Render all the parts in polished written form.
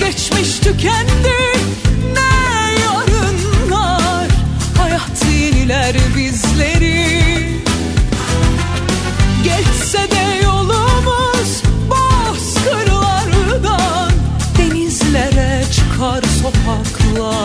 Geçmiş tükendi, ne yarınlar, hayat yeniler bizleri. Geçse de yolumuz bozkırlardan, denizlere çıkar sokaklar.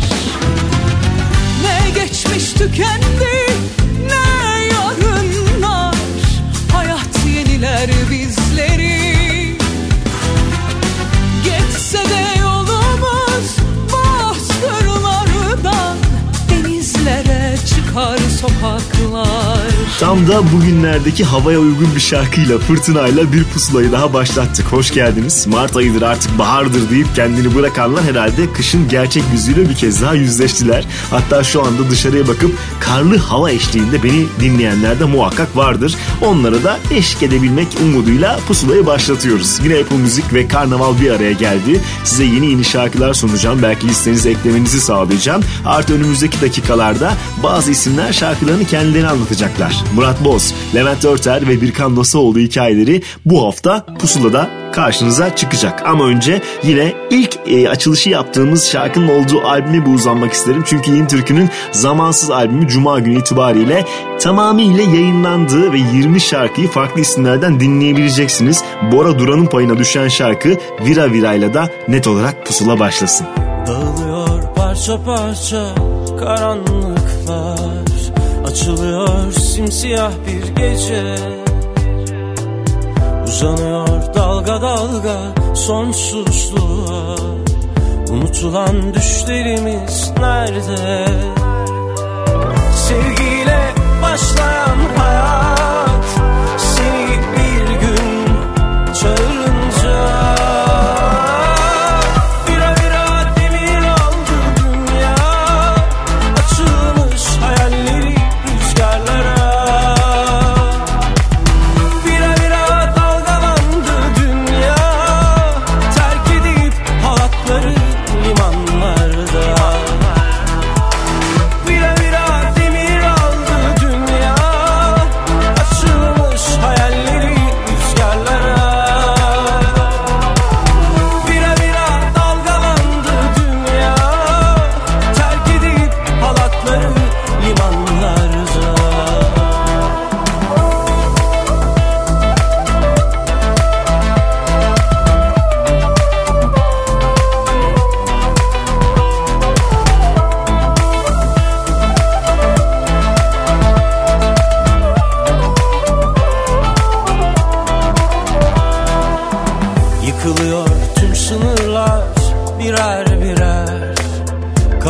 Geçmiş tükendi, ne yarınlar, hayat yeniler bizleri. Geçse de yolumuz bozkırlardan, denizlere çıkar sokaklar. Tam da bugünlerdeki havaya uygun bir şarkıyla, fırtınayla bir pusulayı daha başlattık. Hoş geldiniz. Mart ayıdır, artık bahardır deyip kendini bırakanlar herhalde kışın gerçek yüzüyle bir kez daha yüzleştiler. Hatta şu anda dışarıya bakıp karlı hava eşliğinde beni dinleyenler de muhakkak vardır. Onlara da eşlik edebilmek umuduyla pusulayı başlatıyoruz. Yine Apple Music ve Karnaval bir araya geldi. Size yeni yeni şarkılar sunacağım. Belki listenize eklemenizi sağlayacağım. Artı önümüzdeki dakikalarda bazı isimler şarkılarını kendilerine anlatacaklar. Murat Boz, Levent Dörter ve Birkan Nasuhoğlu hikayeleri bu hafta Pusula'da karşınıza çıkacak. Ama önce yine ilk açılışı yaptığımız şarkının olduğu albüme bir uzanmak isterim. Çünkü Yeni Türkü'nün Zamansız albümü Cuma günü itibariyle tamamıyla yayınlandı ve 20 şarkıyı farklı isimlerden dinleyebileceksiniz. Bora Duran'ın payına düşen şarkı Vira Vira'yla da net olarak Pusula başlasın. Dağılıyor parça parça karanlıklar, açılıyor simsiyah bir gece, uzanıyor dalga dalga sonsuzluğa. Unutulan düşlerimiz nerede? Sevgiyle başlayan hayat seni bir gün çağırınca.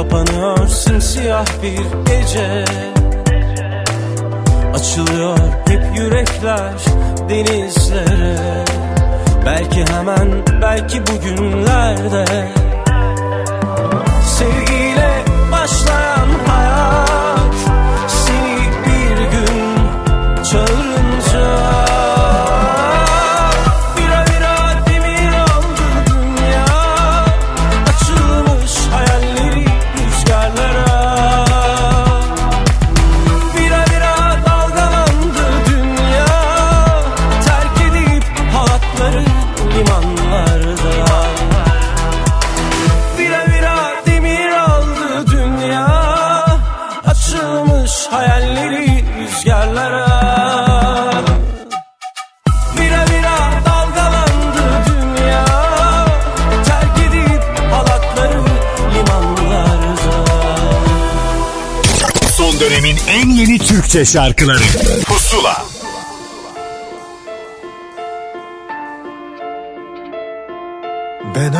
Kapanıyorsun siyah bir gece, açılıyor hep yürekler denizlere. Belki hemen, belki bugünlerde. Sevgiyle başlayan hayat seni bir gün çağırınca. Yeni Türkçe şarkıları Pusula. Ben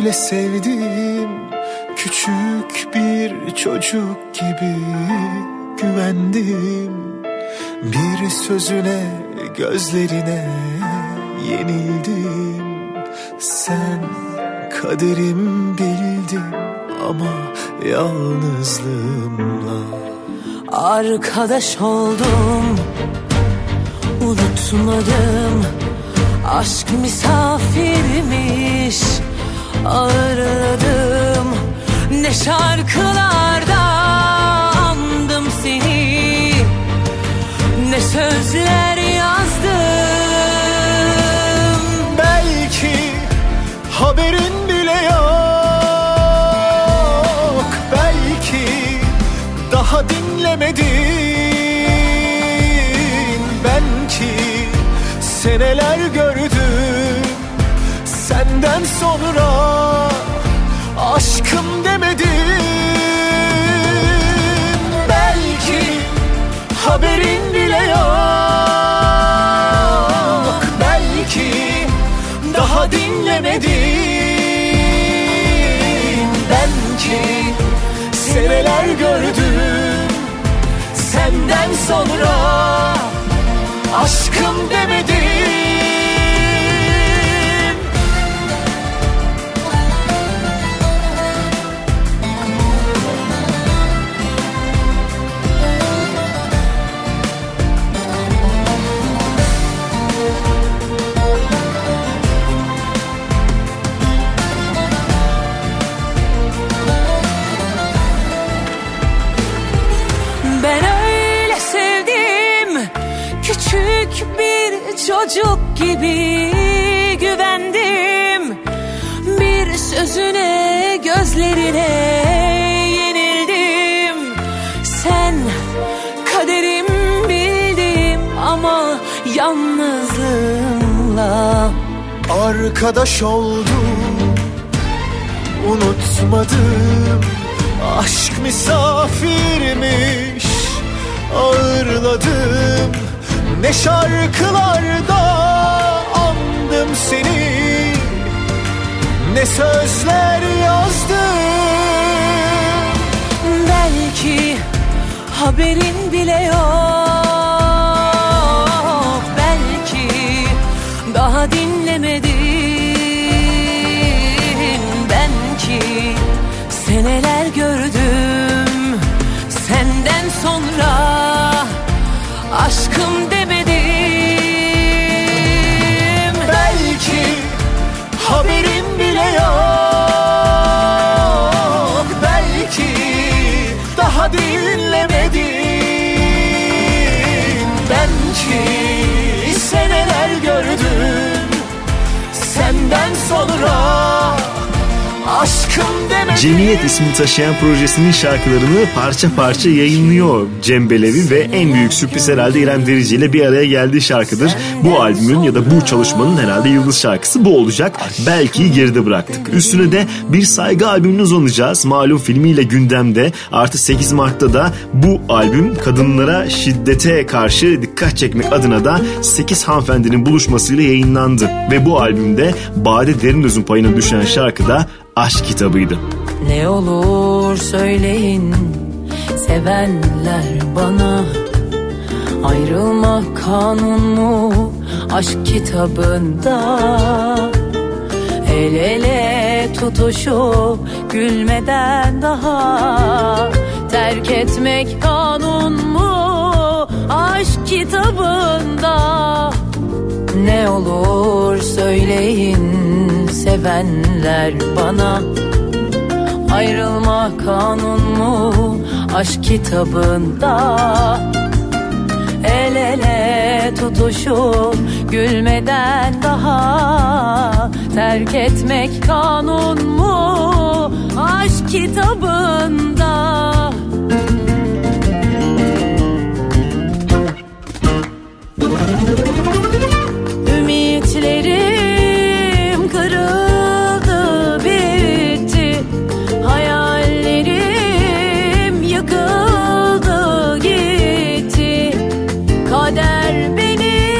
öyle sevdim, küçük bir çocuk gibi güvendim. Bir sözüne, gözlerine yenildim. Sen kaderim bildim ama yalnızlığımla arkadaş oldum, unutmadım. Aşk misafirmiş, ağırladım. Ne şarkılarda andım seni, ne sözler yazdım. Belki haberin bile yok, belki daha değil. Ben ki seneler gördüm, senden sonra aşkım demedim. Belki haberin bile yok, belki daha dinlemedin. Ben ki seneler gördüm, senden sonra aşkım demedim. Bir çocuk gibi güvendim, bir sözüne, gözlerine yenildim. Sen kaderim bildim ama yalnızlığımla arkadaş oldum, unutmadım. Aşk misafirmiş, ağırladım. Ne şarkılarda andım seni, ne sözler yazdım. Belki haberin bile yok, belki daha dinlemedin. Ben ki seneler gördüm, senden sonra aşkım demedim. Belki haberim bile yok, belki daha dinlemedin. Ben ki seneler gördüm, senden sonra aşkım demedim. Cemiyet ismi taşıyan projesinin şarkılarını parça parça yayınlıyor Cem Belevi ve en büyük sürpriz herhalde İrem Dirici ile bir araya geldiği şarkıdır. Bu albümün ya da bu çalışmanın herhalde yıldız şarkısı bu olacak. Belki geride bıraktık. Üstüne de bir saygı albümüne uzanacağız. Malum filmiyle gündemde. Artı 8 Mart'ta da bu albüm kadınlara şiddete karşı dikkat çekmek adına da 8 hanımefendinin buluşmasıyla yayınlandı. Ve bu albümde Bade Derinöz'ün payına düşen şarkıda aşk kitabıydı. Ne olur söyleyin sevenler bana, ayrılmak kanun mu aşk kitabında? El ele tutuşup gülmeden daha, terk etmek kanun mu aşk kitabında? Ne olur söyleyin sevenler bana, ayrılma kanun mu aşk kitabında? El ele tutuşup gülmeden daha, terk etmek kanun mu aşk kitabında? Ümitlerim kırıldı, bitti. Hayallerim yıkıldı, gitti. Kader beni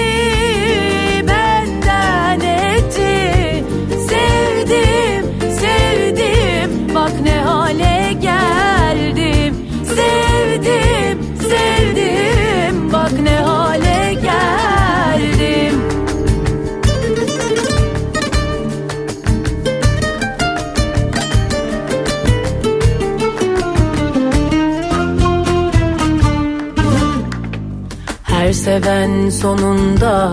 benden etti. Sevdim, sevdim, bak ne hale geldim. Sevdim, sevdim, bak ne hale geldim. Her seven sonunda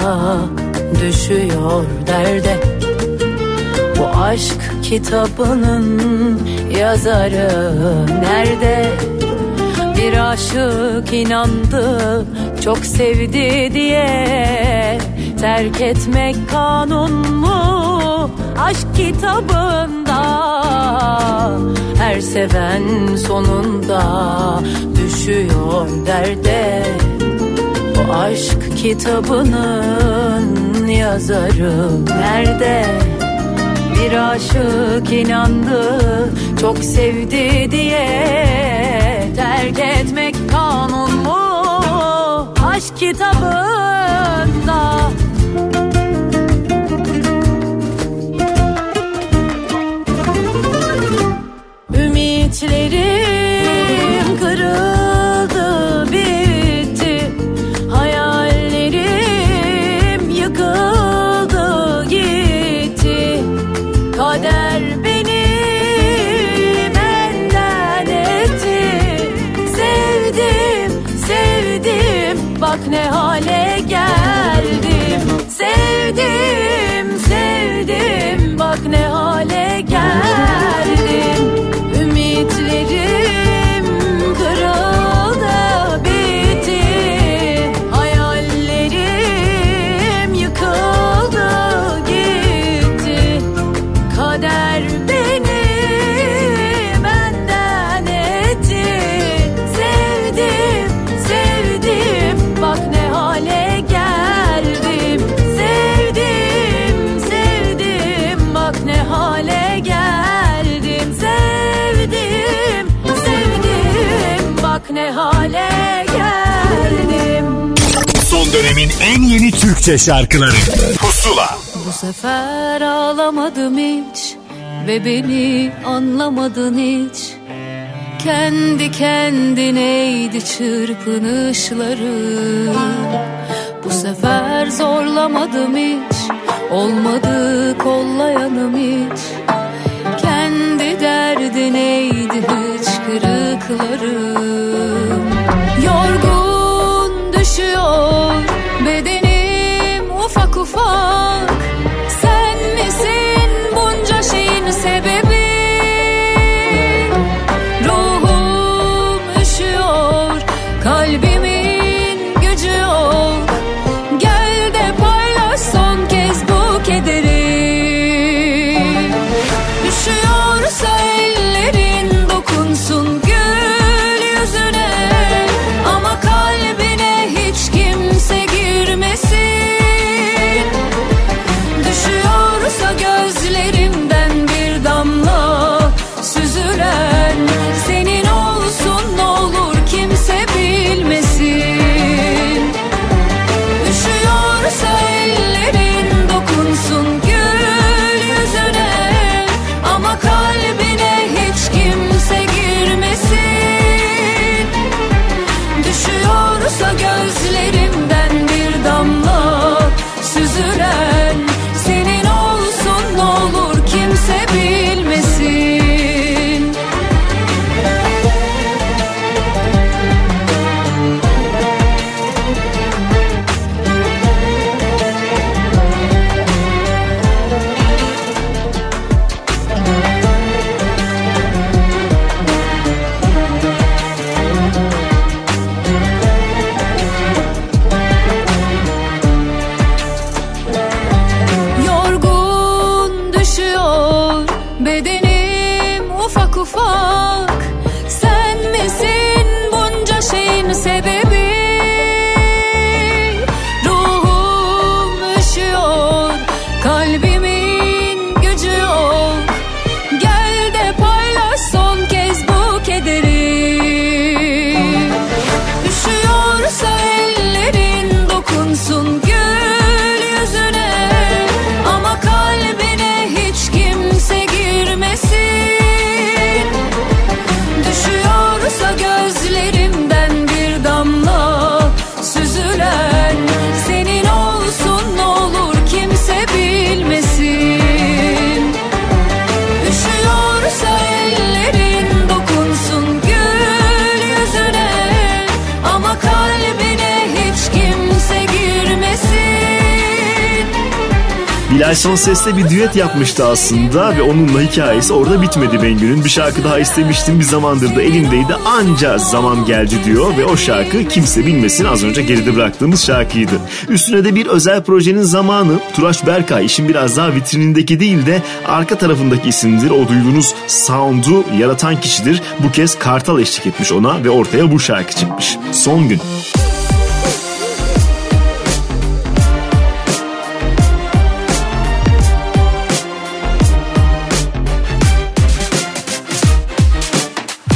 düşüyor derde. Bu aşk kitabının yazarı nerede? Bir aşık inandı çok sevdi diye, terk etmek kanun mu aşk kitabında? Her seven sonunda düşüyor derde. Bu aşk kitabının yazarı nerede? Bir aşık inandı çok sevdi diye, terk etmek kanun mu aşk kitabında? Ümitlerim kırıldı, bitti. Hayallerim yıkıldı, gitti. Kader beni benden etti. Sevdim, sevdim, bak ne hale geldim. Sevdim, sevdim, bak ne hale geldim. Ümitlerim kırıldı, bitti. Hayallerim yıkıldı, gitti. Kader beni benden etti. Sevdim, sevdim, bak ne hale geldim. Sevdim, sevdim, bak ne hale geldim. Sevdim, sevdim, bak ne hale geldim. Son dönemin en yeni Türkçe şarkıları Pusula. Bu sefer ağlamadım hiç ve beni anlamadın hiç. Kendi kendineydi çırpınışları. Bu sefer zorlamadım hiç, olmadı kollayanım hiç. Kendi derdineydi hıçkırıklarım. Yorgun düşüyor bedenim ufak ufak. Sen misin bunca şeyin sebebi? Düşüyorsa ellerin dokunsun gül. İlay Son Ses'le bir düet yapmıştı aslında ve onunla hikayesi orada bitmedi Bengü'nün. Bir şarkı daha istemiştim, bir zamandır da elimdeydi, anca zaman geldi diyor ve o şarkı Kimse Bilmesin, az önce geride bıraktığımız şarkıydı. Üstüne de bir özel projenin zamanı. Turaç Berkay işin biraz daha vitrinindeki değil de arka tarafındaki isimdir. O duyduğunuz sound'u yaratan kişidir. Bu kez Kartal eşlik etmiş ona ve ortaya bu şarkı çıkmış. Son Gün.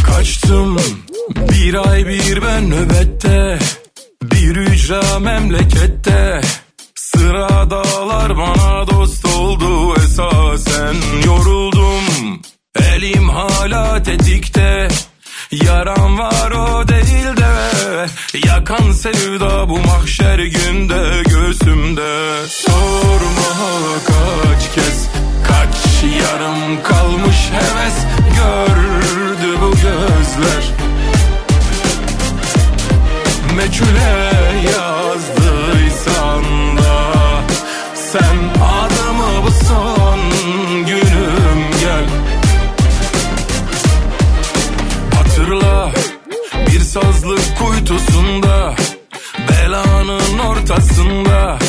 Kaçtım bir ay bir ben nöbette, bir hücra memlekette. Sıra dağlar bana dost oldu esasen. Yoruldum, elim hala tetikte. Yaram var o değil de, yakan sevda bu mahşer günde göğsümde. Sorma kaç kez, kaç yarım kalmış heves gördü bu gözler. Meçhule yazdıysan da sen adımı bu son günüm gel. Hatırla bir sazlık kuytusunda, belanın ortasında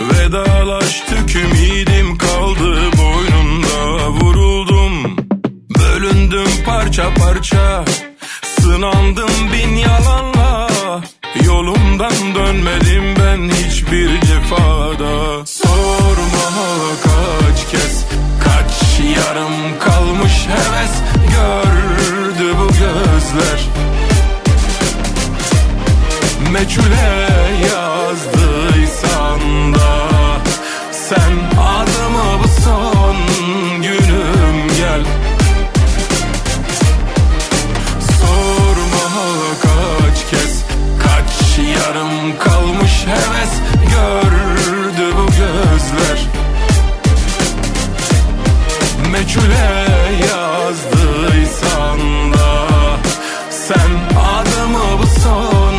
vedalaştık, ümidim kaldı boynunda. Vuruldum, bölündüm parça parça, sınandım bin yalanla. Yolumdan dönmedim ben hiçbir cefada. Sorma kaç kez, kaç yarım kalmış heves gördü bu gözler. Meçhule yazdıysan da sen adımı bu son günüm gel. Sorma kaç kez, kaç yarım kalmış heves gördü bu gözler. Meçhule yazdıysan da sen adımı bu son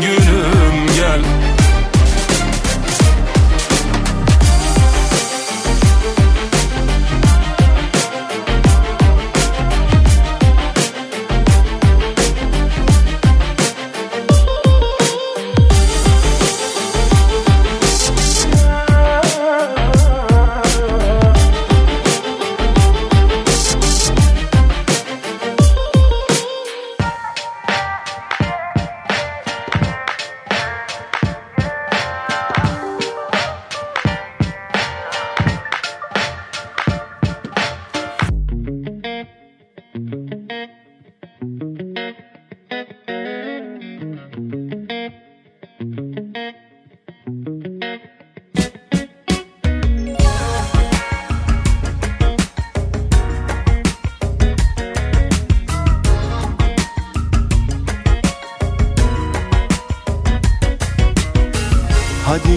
günüm gel.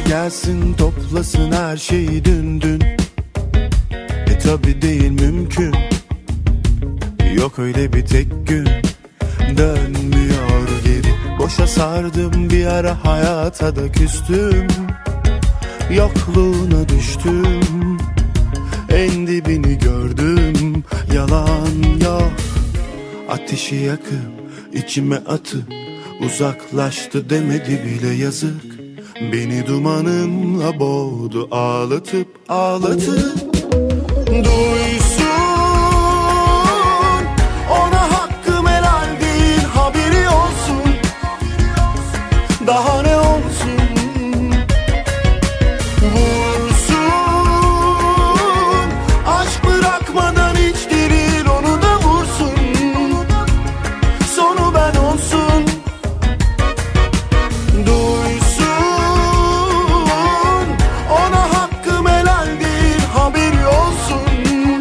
Gelsin toplasın her şeyi dün dün. Tabi değil mümkün. Yok öyle bir tek gün. Dönmüyor geri. Boşa sardım bir ara, hayata da küstüm. Yokluğuna düştüm, en dibini gördüm. Yalan yok. Ateşi yakıp içime atıp uzaklaştı demedi bile, yazık. Beni dumanınla boğdu, ağlatıp ağlatıp duysun. Ona hakkım helal değil, haberi olsun. Daha ne olsun? Vursun, aşk bırakmadan hiç dirir, onu da vursun. Sonu ben olsun. Duysun, ona hakkım helal değil, haberi olsun.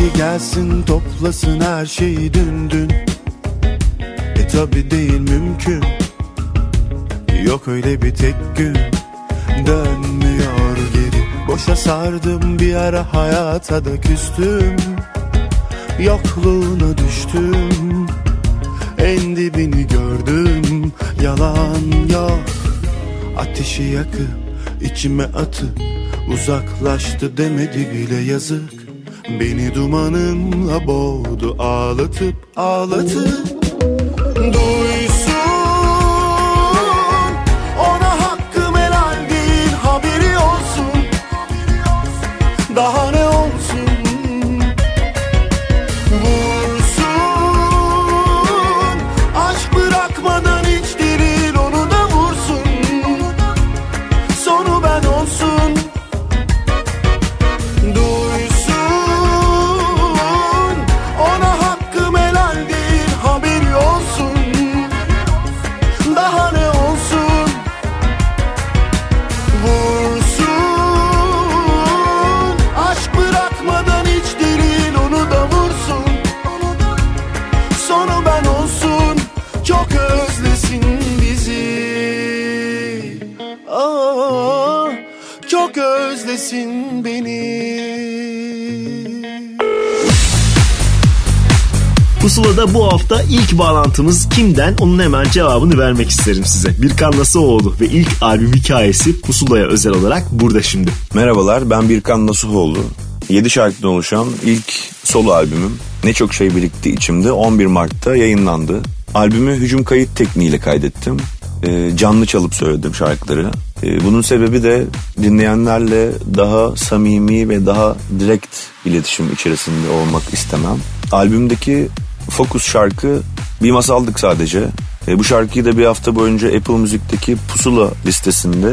Haydi gelsin toplasın her şeyi dün dün. Tabi değil mümkün. Yok öyle bir tek gün. Dönmüyor geri. Boşa sardım bir ara, hayata da küstüm. Yokluğuna düştüm. En dibini gördüm. Yalan yok. Ateşi yakıp içime atıp uzaklaştı demedi bile, yazık. Beni dumanınla boğdu, ağlatıp ağlatıp. Duysun, ona hakkım helal değil, haberi olsun. Daha ne olsun? Vursun, aşk bırakmadan hiç diril, onu da vursun. Sonu ben olsun. Duysun, ona hakkım helal değil, haberi olsun. Daha ne olsun? Vursun, aşk bırakmadan hiç diril, onu da vursun. Sonu ben olsun, çok özlesin bizi. Aa, çok özlesin beni. Pusula'da bu hafta ilk bağlantımız kimden? Onun hemen cevabını vermek isterim size. Birkan Nasuhoğlu ve ilk albüm hikayesi Pusula'ya özel olarak burada şimdi. Merhabalar, ben Birkan Nasuhoğlu. 7 şarkıdan oluşan ilk solo albümüm Ne Çok Şey Birikti İçimde 11 Mart'ta yayınlandı. Albümü hücum kayıt tekniğiyle kaydettim. Canlı çalıp söyledim şarkıları. Bunun sebebi de dinleyenlerle daha samimi ve daha direkt iletişim içerisinde olmak istemem. Albümdeki Fokus şarkı bir masaldık sadece. Bu şarkıyı da bir hafta boyunca Apple Music'teki Pusula listesinde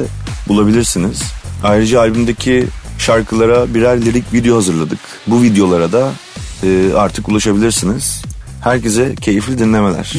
bulabilirsiniz. Ayrıca albümdeki şarkılara birer lirik video hazırladık. Bu videolara da artık ulaşabilirsiniz. Herkese keyifli dinlemeler.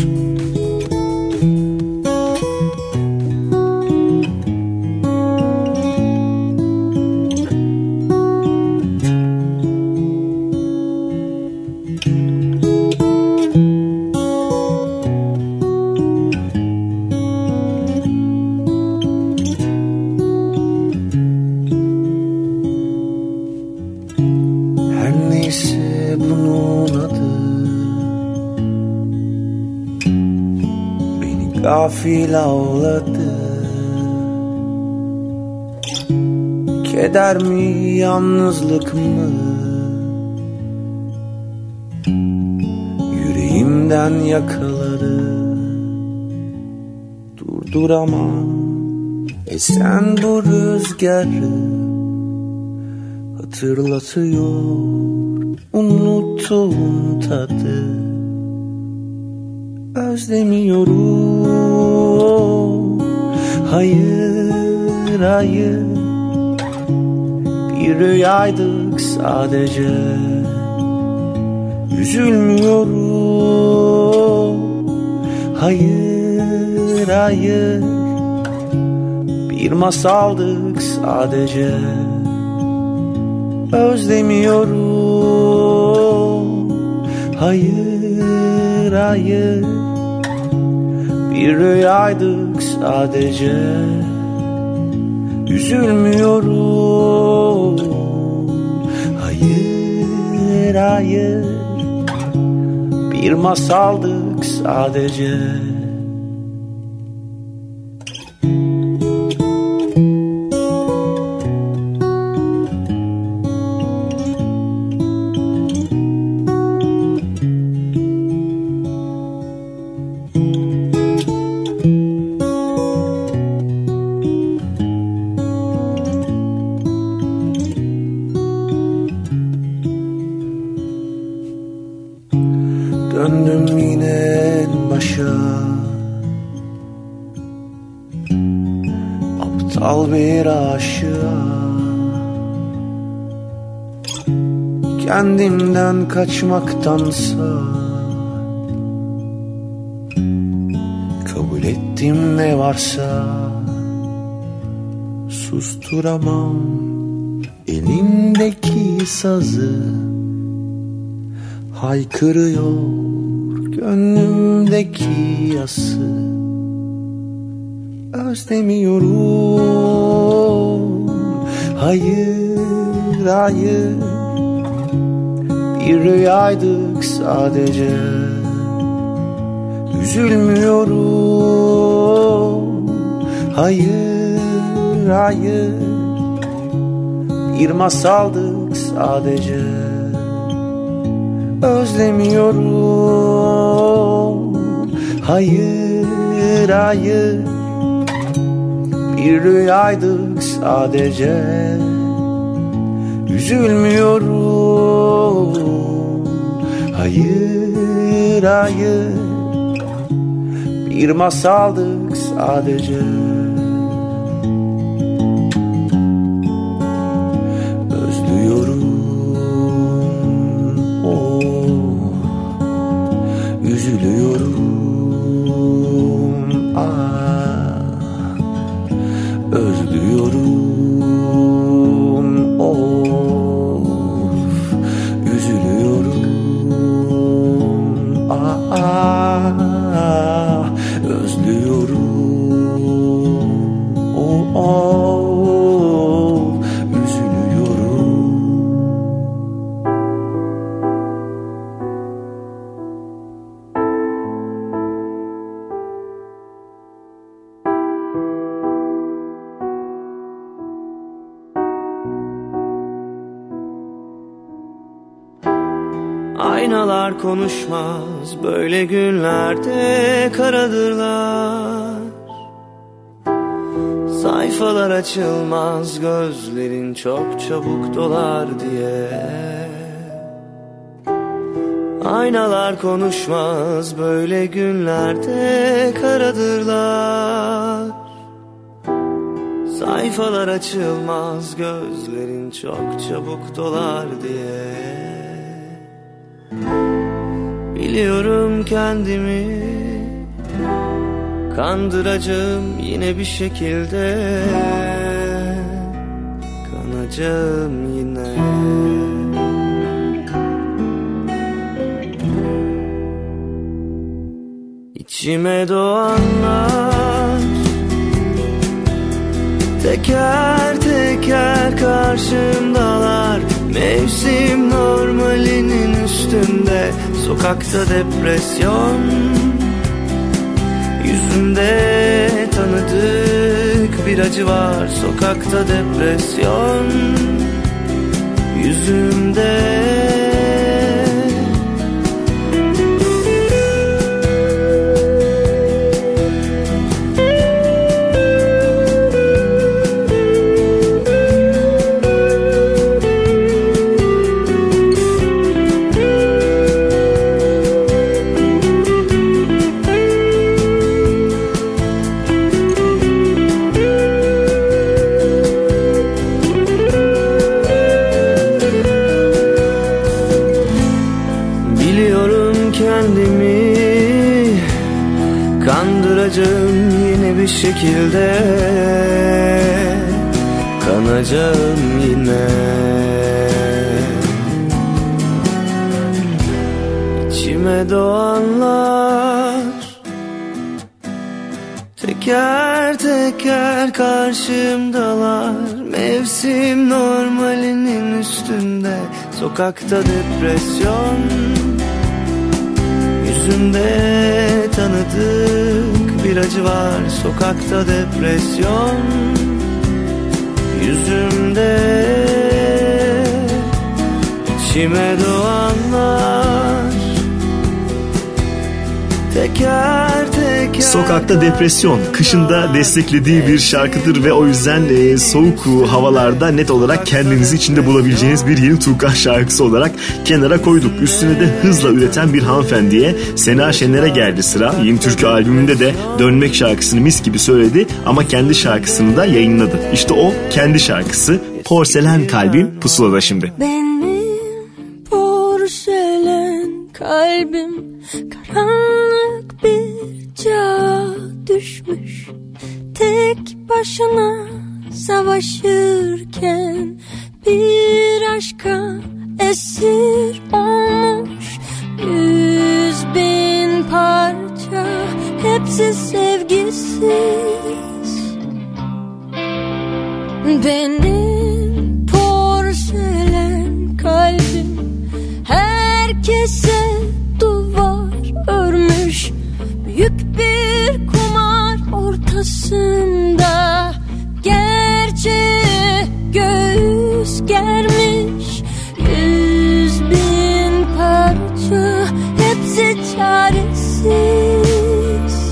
Gafil avladı, keder mi yalnızlık mı? Yüreğimden yakaladı, durduramam esen bu rüzgarı. Hatırlatıyor unuttuğum tadı. Özlemiyorum, hayır hayır. Bir rüyaydık sadece. Üzülmüyorum, hayır hayır. Bir masaldık sadece. Özlemiyorum, hayır hayır. Bir rüyaydık sadece. Üzülmüyorum, hayır hayır. Bir masaldık sadece. Kendimden kaçmaktansa kabul ettim ne varsa. Susturamam elimdeki sazı. haykırıyor gönlümdeki yası. Özlemiyorum, hayır hayır, bir rüyaydık sadece. Üzülmüyorum, hayır hayır, bir masaldık sadece. Özlemiyorum, hayır hayır, bir rüyaydık sadece. Üzülmüyorum, hayır hayır, bir masaldık sadece. Özlüyorum, oh, üzülüyorum, ah, özlüyorum, oh, üzülüyorum, ah, ah, özlüyorum, oh, oh. Konuşmaz böyle günlerde karadırlar. Sayfalar açılmaz, gözlerin çok çabuk dolar diye. Aynalar konuşmaz böyle günlerde karadırlar. Sayfalar açılmaz, gözlerin çok çabuk dolar diye. Biliyorum kendimi kandıracağım, yine bir şekilde kanacağım yine. İçime doğanlar teker teker karşımdalar. Mevsim normalinin üstünde, sokakta depresyon, yüzümde tanıdık bir acı var. Sokakta depresyon, yüzümde. Şekilde kanacağım yine. İçime doğanlar teker teker karşımdalar. Mevsim normalinin üstünde, sokakta depresyon, yüzümde tanıdık bir acı var. Sokakta depresyon, yüzümde. İçime doğanlar teker teker. Sokakta depresyon kışında desteklediği bir şarkıdır ve o yüzden soğuk havalarda net olarak kendinizi içinde bulabileceğiniz bir Yeni Türkü şarkısı olarak kenara koyduk. Üstüne de hızla üreten bir hanımefendiye, Sena Şener'e geldi sıra. Yeni Türkü albümünde de Dönmek şarkısını mis gibi söyledi ama kendi şarkısını da yayınladı. İşte o kendi şarkısı Porselen Kalbim Pusula'da şimdi. Benim porselen kalbim karanlık bir çağa düşmüş, tek başına savaşırken bir aşka esir olmuş. sessiz benim porselen kalbim, herkese duvar örmüş büyük bir kumar ortasında, gerçeğe göğüs germiş 100.000 parça, hepsi çaresiz.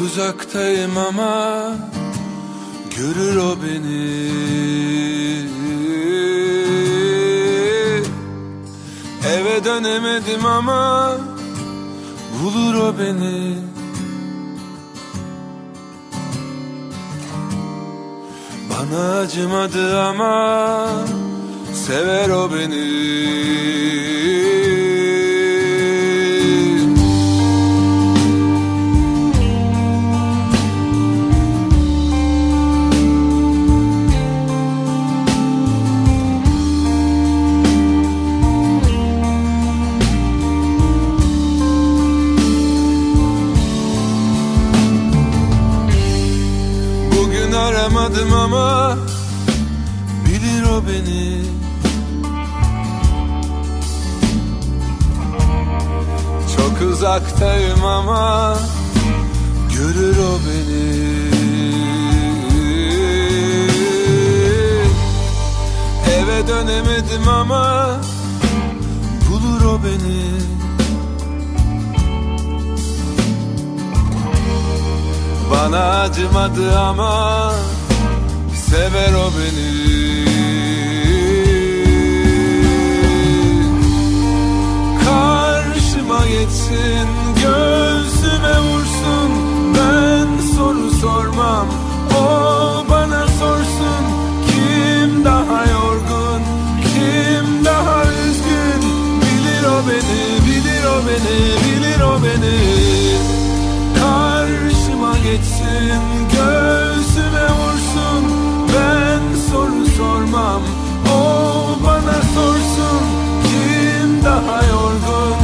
çok uzaktayım ama görür o beni. Eve dönemedim ama bulur o beni. Bana acımadı ama sever o beni. Aramadım ama bilir o beni. Çok uzaktayım ama görür o beni. Eve dönemedim ama bulur o beni. Bana acımadı ama sever o beni. Karşıma geçsin, gözüme vursun. Ben soru sormam, o bana sorsun. Kim daha yorgun, kim daha üzgün? Bilir o beni, bilir o beni, bilir o beni. Karşıma geçsin, göğsüme vursun. Ben soru sormam, o bana sorsun. Kim daha yorgun,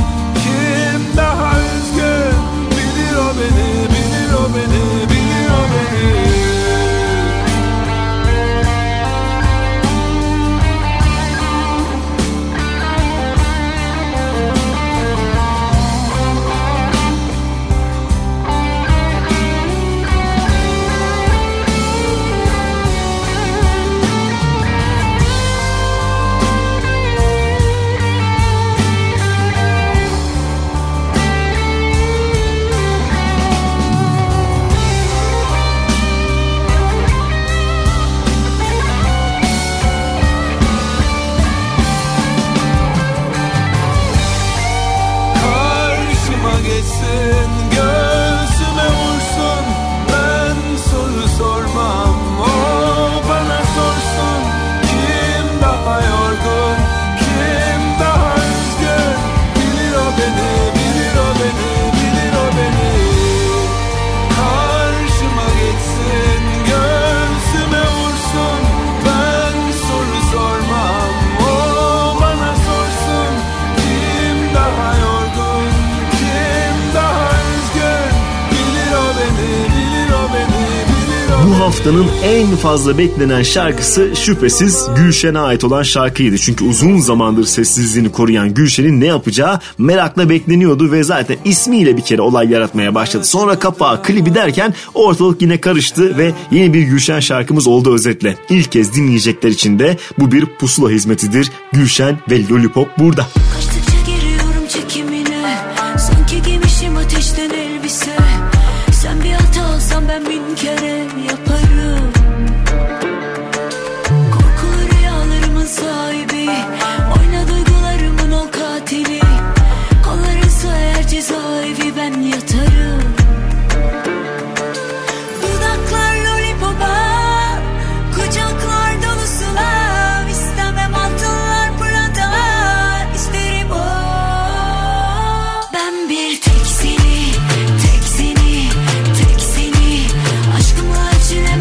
kim daha üzgün? Bilir o beni, bilir o beni, bilir o beni. Haftanın en fazla beklenen şarkısı şüphesiz Gülşen'e ait olan şarkıydı. Çünkü uzun zamandır sessizliğini koruyan Gülşen'in ne yapacağı merakla bekleniyordu ve zaten ismiyle bir kere olay yaratmaya başladı. Sonra kapağı, klibi derken ortalık yine karıştı ve yeni bir Gülşen şarkımız oldu özetle. İlk kez dinleyecekler için de bu bir pusula hizmetidir. Gülşen ve Lollipop burada. Kaçtıkça giriyorum çekimine, sanki giymişim ateşten elbise. Sen bir hata alsan ben bin kere yaparım. Korkulu rüyalarımın sahibi, oyna duygularımın ol katili. Kollarınsa eğer cezaevi ben yatarım. Dudaklar lollipopa, kucaklar dolu sınav. İstemem altınlar burada, isterim o. Ben bir tek seni, tek seni, tek seni. Aşkımla içine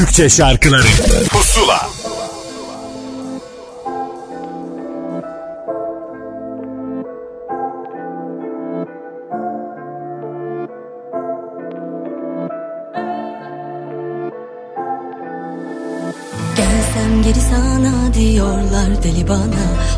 Türkçe şarkıları Pusula. Gelsem geri sana diyorlar deli bana.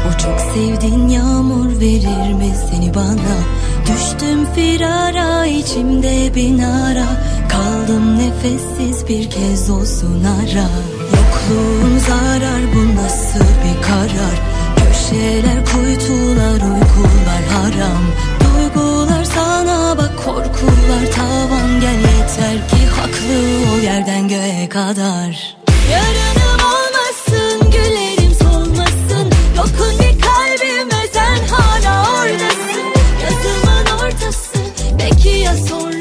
O çok sevdiğin yağmur verir mi seni bana? Düştüm firara içimde bin ara. Kaldım nefessiz bir kez olsun ara. Yokluğun zarar bu nasıl bir karar? Köşeler kuytular uykular haram. Duygular sana bak korkular tavan. Gel yeter ki haklı ol yerden göğe kadar. Yarınım olmasın güllerim solmasın. Yokun bir kalbime sen hala oradasın. Yazımın ortası peki ya sonrası?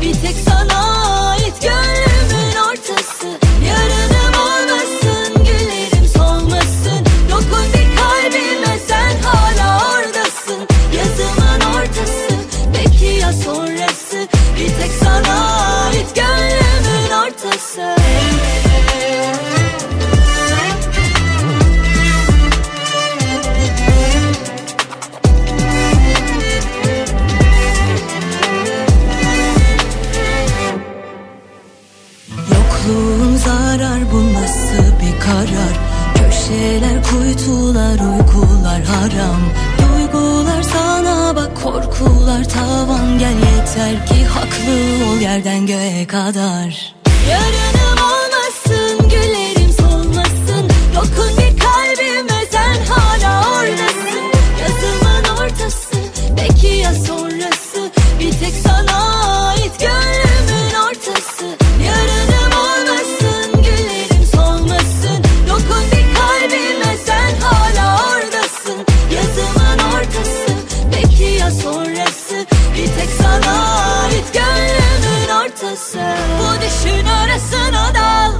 Bir tek sana ait gönlümün ortası. Yarınım olmasın güllerim solmasın. Yokun bir kalbime sen hala oradasın. Yazımın ortası peki ya sonrası? Bir tek sana ait gönlümün ortası. Karar, köşeler, kuytular, uykular haram. Duygular sana bak korkular tavan. Gel yeter ki haklı ol yerden göğe kadar. Yarınım olmasın güllerim solmasın. Dokun bir kalbime sen hala oradasın. Yazımın ortası peki ya sonrası? Bir tek sana ait gönlümün ortası. Yarınım sonrası bir tek sana ait gönlümün ortası. Bu düşün arasına dal,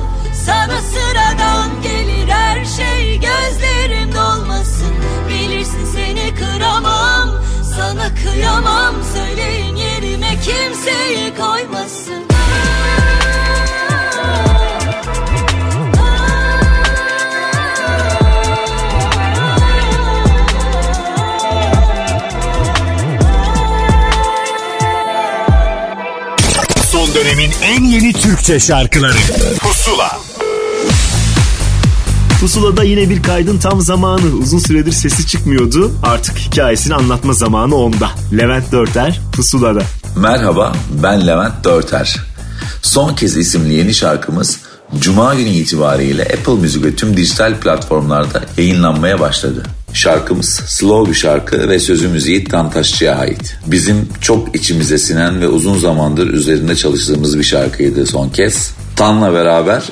sana sıradan gelir her şey. Gözlerim dolmasın, bilirsin seni kıramam, sana kıyamam. Söyleyin yerime kimseyi koymasın. Dönemin en yeni Türkçe şarkıları Pusula. Pusula'da yine bir kaydın tam zamanı. Uzun süredir sesi çıkmıyordu. Artık hikayesini anlatma zamanı onda. Levent Dörter Pusula'da. Merhaba, ben Levent Dörter. Son Kez isimli yeni şarkımız Cuma günü itibariyle Apple Music ve tüm dijital platformlarda yayınlanmaya başladı. Şarkımız slow bir şarkı ve sözümüz Yiğit Tan Taşçı'ya ait. Bizim çok içimize sinen ve uzun zamandır üzerinde çalıştığımız bir şarkıydı Son Kez. Tan'la beraber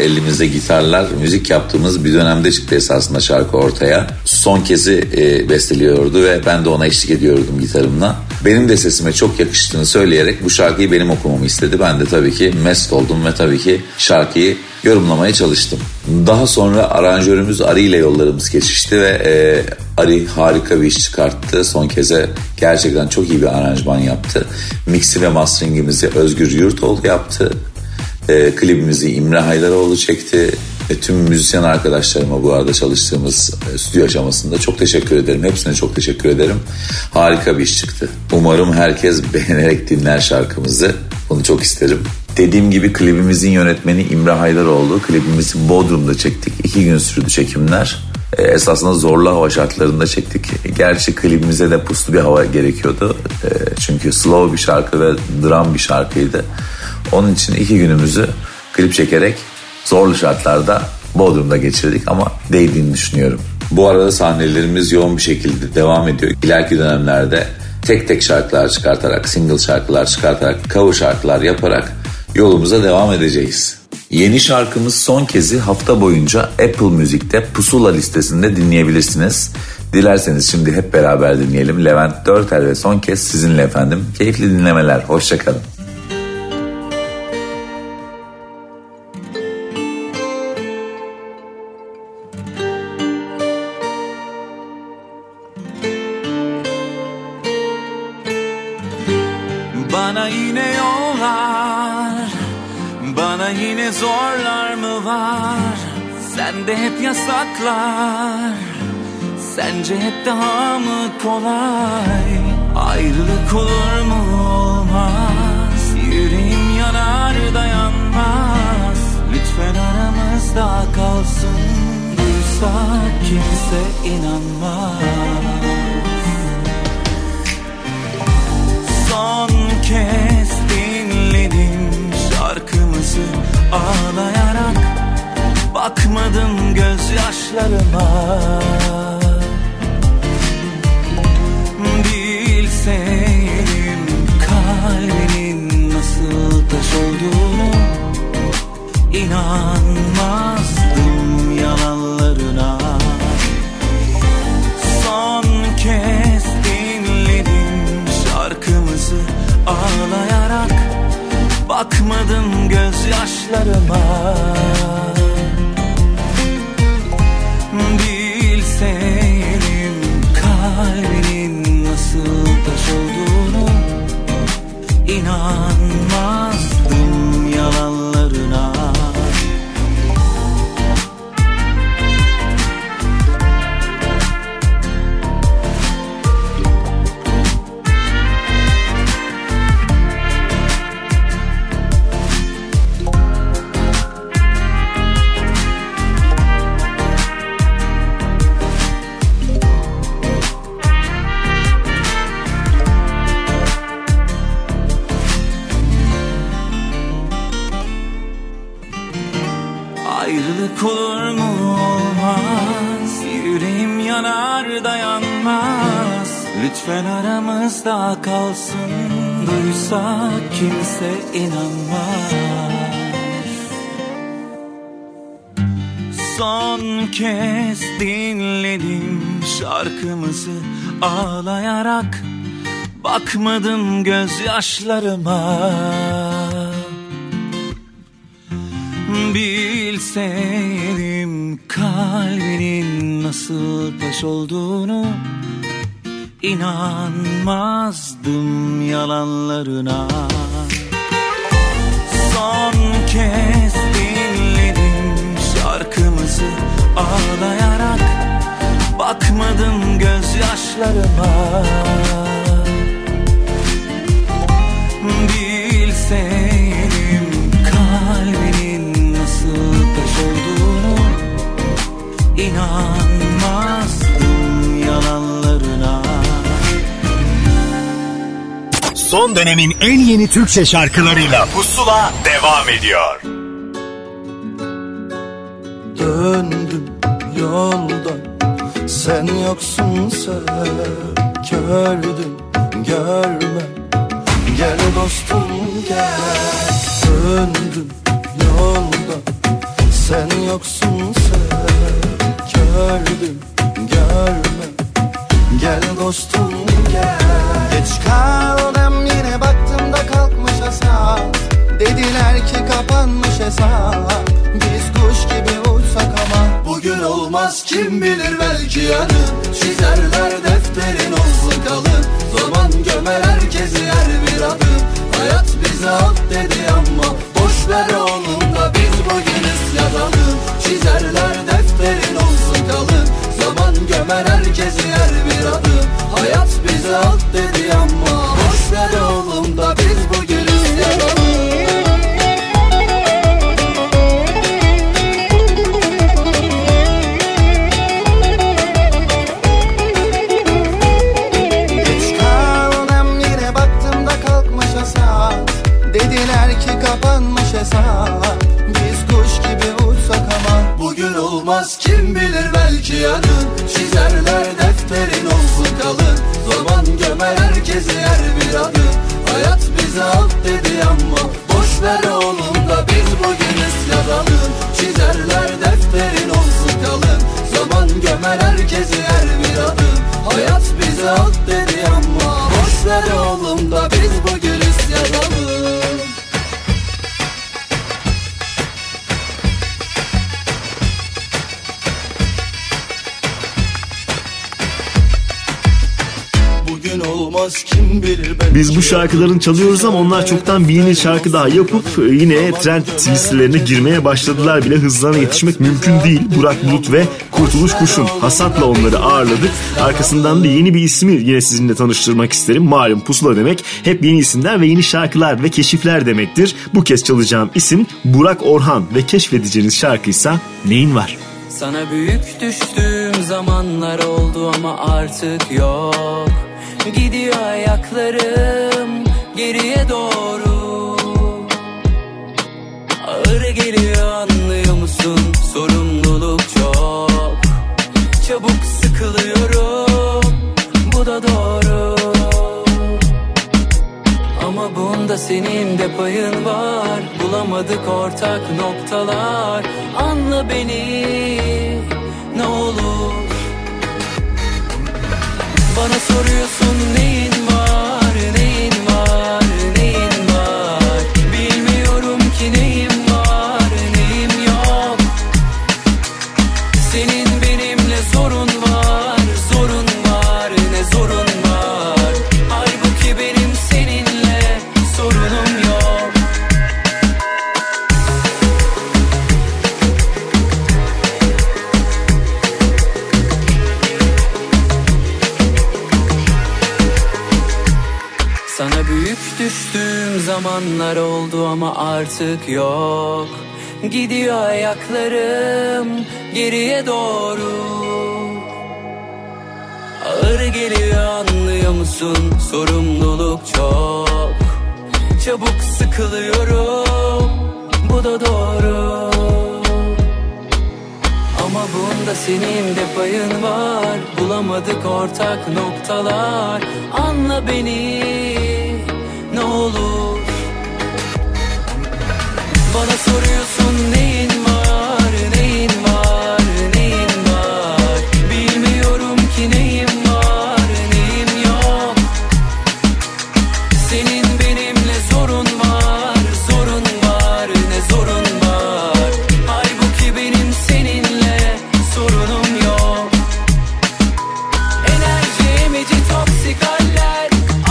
elimizde gitarlar, müzik yaptığımız bir dönemde çıktı esasında şarkı ortaya. Son Kez'i besteliyordu ve ben de ona eşlik ediyordum gitarımla. Benim de sesime çok yakıştığını söyleyerek bu şarkıyı benim okumamı istedi. Ben de tabii ki mest oldum ve tabii ki şarkıyı yorumlamaya çalıştım. Daha sonra aranjörümüz Ari ile yollarımız kesişti ve Ari harika bir iş çıkarttı. Son Kez'e gerçekten çok iyi bir aranjman yaptı. Mixi ve masteringimizi Özgür Yurtoğlu yaptı. Klibimizi İmre Haydaroğlu çekti. Tüm müzisyen arkadaşlarıma bu arada çalıştığımız stüdyo aşamasında çok teşekkür ederim. Hepsine çok teşekkür ederim. Harika bir iş çıktı. Umarım herkes beğenerek dinler şarkımızı. Bunu çok isterim. Dediğim gibi klibimizin yönetmeni İmre Haydaroğlu. Klibimizi Bodrum'da çektik. 2 gün sürdü çekimler. Esasında zorlu hava şartlarında çektik. Gerçi klibimize de puslu bir hava gerekiyordu. Çünkü slow bir şarkı ve dram bir şarkıydı. Onun için 2 günümüzü klip çekerek zorlu şartlarda Bodrum'da geçirdik ama değdiğini düşünüyorum. Bu arada sahnelerimiz yoğun bir şekilde devam ediyor. İleriki dönemlerde tek tek şarkılar çıkartarak, single şarkılar çıkartarak, cover şarkılar yaparak yolumuza devam edeceğiz. Yeni şarkımız Son Kez'i hafta boyunca Apple Music'te Pusula listesinde dinleyebilirsiniz. Dilerseniz şimdi hep beraber dinleyelim. Levent Dörter ve Son Kez sizinle efendim. Keyifli dinlemeler. Hoşçakalın. Bana Sana yine zorlar mı var? Sende hep yasaklar. Sence hep daha mı kolay? Ayrılık olur mu olmaz? Yüreğim yanar dayanmaz. Lütfen aramızda kalsın. Duysak kimse inanmaz. Son kez dinledim şarkımızı ağlayarak. Bakmadım gözyaşlarıma. Bilseydim kalbinin nasıl taş olduğunu, inanmazdım yalanlarına. Son kez dinledim şarkımızı ağlayarak. Bakmadım gözyaşlarıma. Bilseydim kalbinin nasıl taş olduğunu, inanmazdım yalanlarına. Olur mu olmaz? Yüreğim yanar dayanmaz. Lütfen aramızda kalsın. Duysa kimse inanmaz. Son kez dinledim şarkımızı ağlayarak. Bakmadım gözyaşlarıma. Bilseydim kalbinin nasıl taş olduğunu, inanmazdım yalanlarına. Son kez dinledim şarkımızı ağlayarak. Bakmadım gözyaşlarıma. Bilseydim kalbinin taş olduğunu, inanmazdım yalanlarına. Son dönemin en yeni Türkçe şarkılarıyla Pusula devam ediyor. Döndüm yoldan, sen yoksun sen. Gördüm görmem, gel dostum gel. Döndüm yoldan, sen yoksun sen. Gördüm görmem, gel dostum gel. Geç kaldım yine baktığımda kalkmış hesap. Dediler ki kapanmış hesap. Biz kuş gibi uçsak ama bugün olmaz, kim bilir belki yarın. Çizerler defterin uzun kalın. Zaman gömer herkesi yer bir adı. Hayat bize at dedi ama boş ver onun da biz bugün ıslanalım. Çizerler defterin olsun kalın. Zaman gömer herkesi yer bir adı. Hayat bize at dedi ama boş ver onun da biz bugün ıslanalım. Kapanmış hesap. Biz kuş gibi uçsak ama bugün olmaz, kim bilir belki yarın. Çizerler defterin olsun kalın. Zaman gömer herkesi yer bir adı. Hayat bize alt dedi ama boş ver oğlum da biz bugün ıslanalım. Çizerler defterin olsun kalın. Zaman gömer herkesi yer bir adı. Hayat bize alt dedi ama boş ver oğlum da biz bugün ıslanalım. Biz bu şarkıların çalıyoruz ama onlar çoktan bir yeni şarkı daha yapıp yine trend listelerine girmeye başladılar bile. Hızlarına yetişmek mümkün değil. Burak Bulut ve Kurtuluş Kuşun hasatla onları ağırladık. Arkasından da yeni bir ismi yine sizinle tanıştırmak isterim. Malum pusula demek hep yeni isimler ve yeni şarkılar ve keşifler demektir. Bu kez çalacağım isim Burak Orhan ve keşfedeceğiniz şarkıysa Neyin Var? Sana büyük düştüğüm zamanlar oldu ama artık yok. Gidiyor ayaklarım geriye doğru. Ağır geliyor anlıyor musun? Sorumluluk çok. Çabuk sıkılıyorum. Bu da doğru. Ama bunda senin de payın var. Bulamadık ortak noktalar. Anla beni ne olur. Bana soruyorsun neyin var, neyin var, neyin var. Bilmiyorum ki neyim var, neyim yok. Senin benimle sorun var, sorun var, ne sorun var. Halbuki benim seninle sorunum yok. Sana büyük düştüğüm zamanlar oldu ama artık yok. Gidiyor ayaklarım geriye doğru. Ağır geliyor anlıyor musun? Sorumluluk çok. Çabuk sıkılıyorum. Bu da doğru. Ama bunda senin de payın var. Bulamadık ortak noktalar. Anla beni ne olur. Bana soruyorsun neyin var, neyin var, neyin var. Bilmiyorum ki neyim var, neyim yok. Senin benimle sorun var, sorun var, ne sorun var. Halbuki benim seninle sorunum yok. Enerji emici toksik haller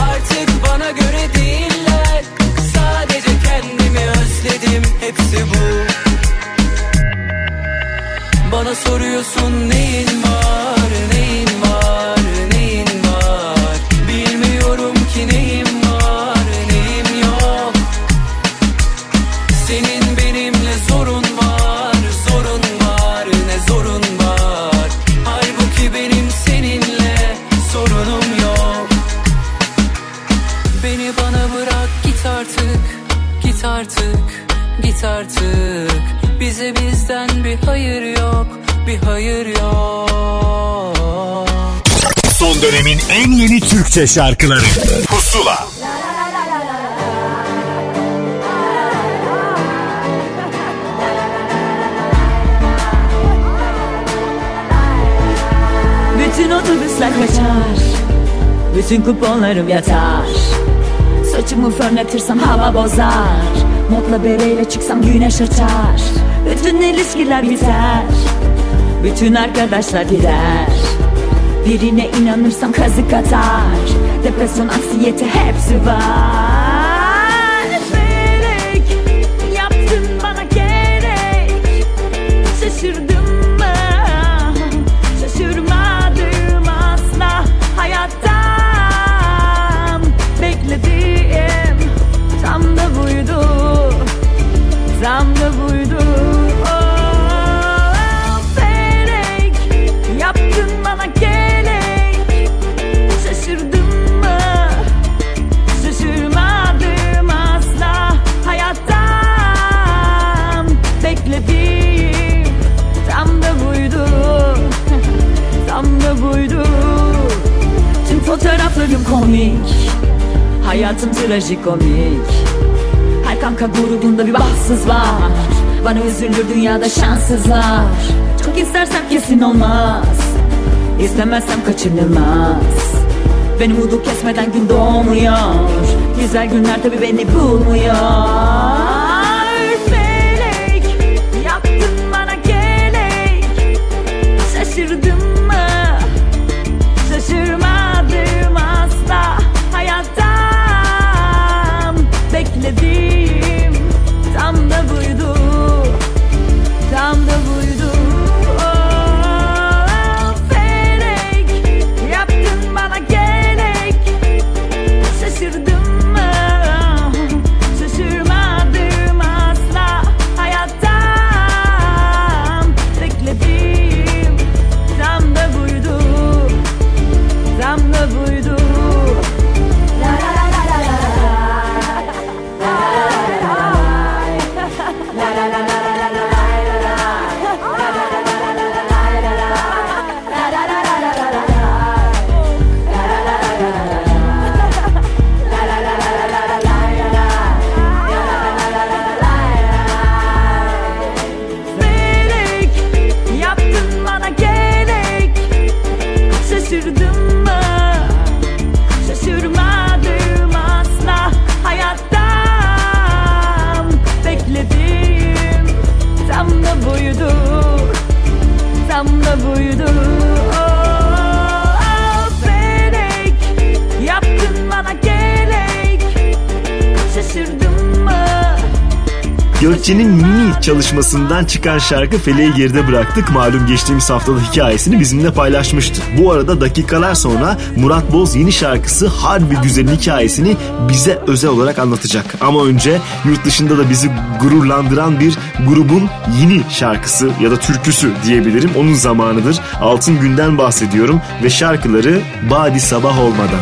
artık bana göre değiller. Sadece kendimi özledim, hepsi bu. Bana soruyorsun neyin var, neyin var, neyin var. Bilmiyorum ki neyim var, neyim yok. Senin benimle sorun var, sorun var, ne sorun var. Halbuki benim seninle sorunum yok. Beni bana bırak git artık, git artık, git artık. Bize bizden bir hayır yok, bir hayır yok. Son dönemin en yeni Türkçe şarkıları Pusula. Bütün otobüsler kaçar, bütün kuponlarım yatar. Saçımı fönletirsem hava bozar. Modla bereyle çıksam güneş açar. Bütün ilişkiler biter, bütün arkadaşlar gider. Birine inanırsam kazık atar. Depresyon, anksiyete hepsi var. Melek yaptın bana gerek. Şaşırdım mı? Şaşırmadım asla hayattan. Beklediğim tam da buydu, tam da buydu. Oh, felek yaptın bana gerek. Şaşırdım mı? Şaşırmadım asla hayattan. Beklediğim tam da buydu, tam da buydu. Tüm fotoğraflarım komik, hayatım trajikomik. Her kanka grubunda bir bahtsız var. Bana üzülür dünyada şanssızlar. Çok istersem kesin olmaz, İstemezsem kaçınılmaz. Benim umudu kesmeden gün doğmuyor. Güzel günler tabi beni bulmuyor. Şaşırdım mı? Şaşırmadım asla buydu, tam da buydu. Oh, felek, yaptın bana gerek, şaşırdım mı? Gökçe'nin mini çalışmasından çıkan şarkı Fele'yi geride bıraktık. Malum geçtiğimiz haftada hikayesini bizimle paylaşmıştı. Bu arada dakikalar sonra Murat Boz yeni şarkısı Harbi Güzel'in hikayesini bize özel olarak anlatacak. Ama önce yurt dışında da bizi gururlandıran bir grubun yeni şarkısı ya da türküsü diyebilirim. Onun zamanıdır. Altın Günden bahsediyorum ve şarkıları Badi Sabah Olmadan.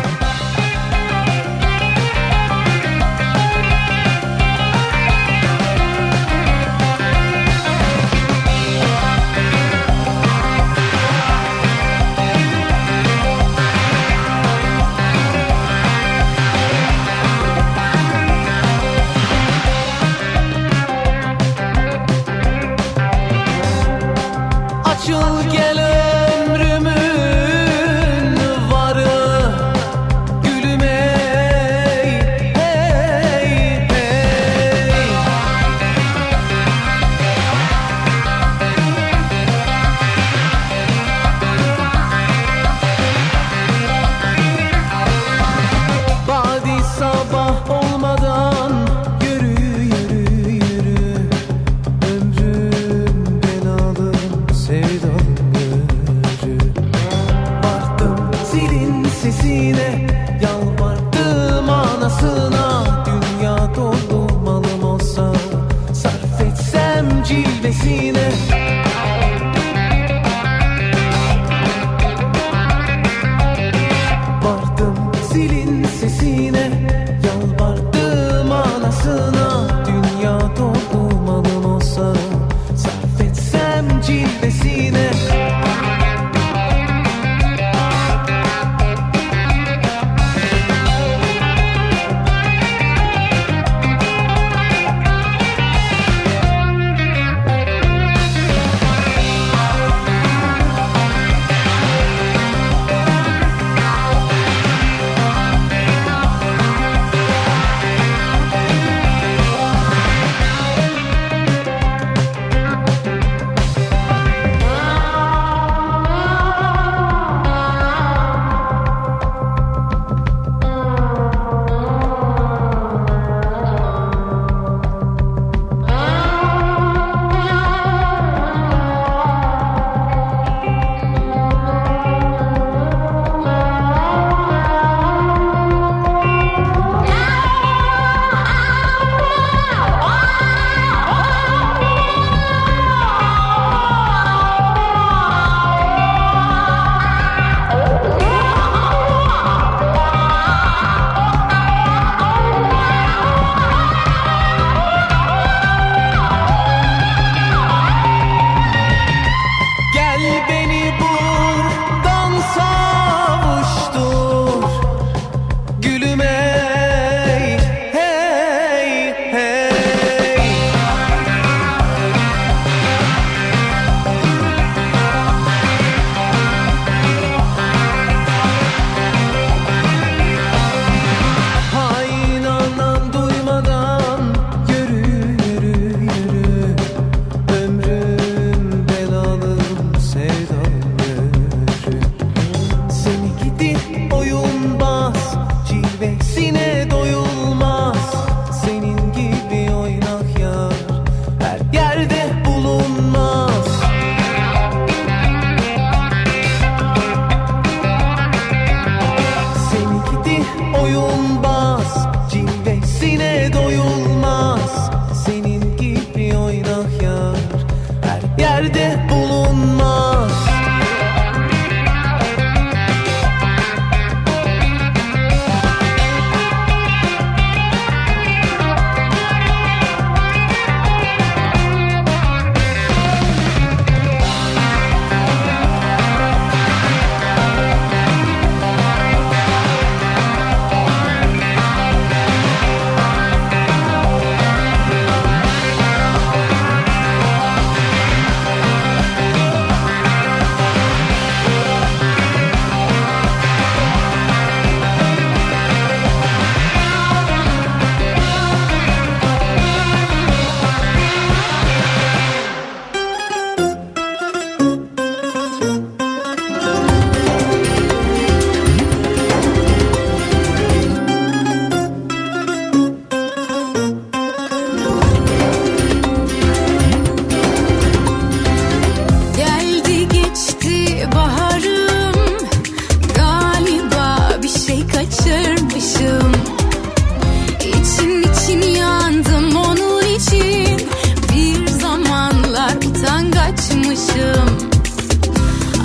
kalmışım.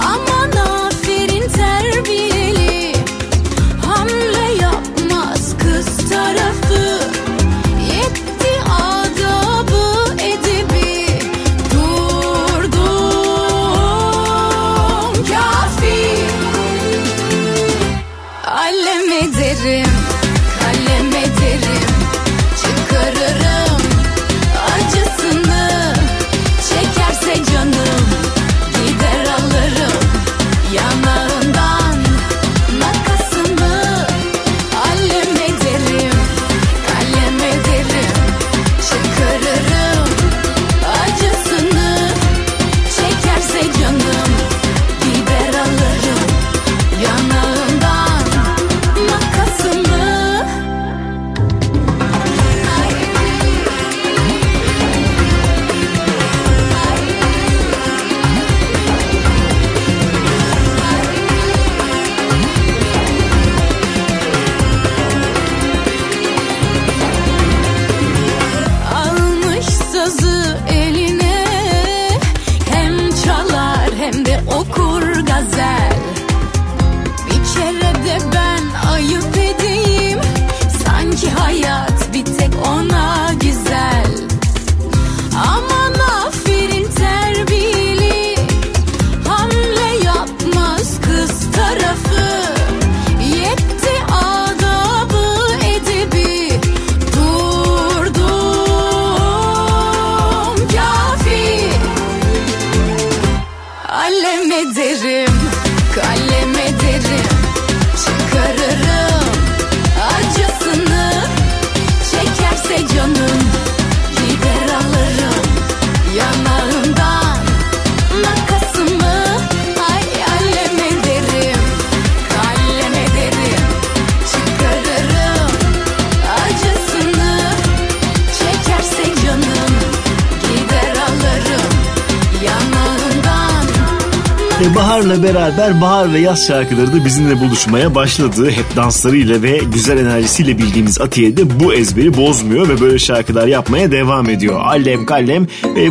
Aman aferin terbiyeli, hamle yapmaz kız tarafı. Yetti adabı edebi, durdum kafi. Alem ederim, kalem ederim, çıkarırım. Bahar'la beraber bahar ve yaz şarkıları da bizimle buluşmaya başladı. Hep danslarıyla ve güzel enerjisiyle bildiğimiz Atiye de bu ezberi bozmuyor ve böyle şarkılar yapmaya devam ediyor. Allem kallem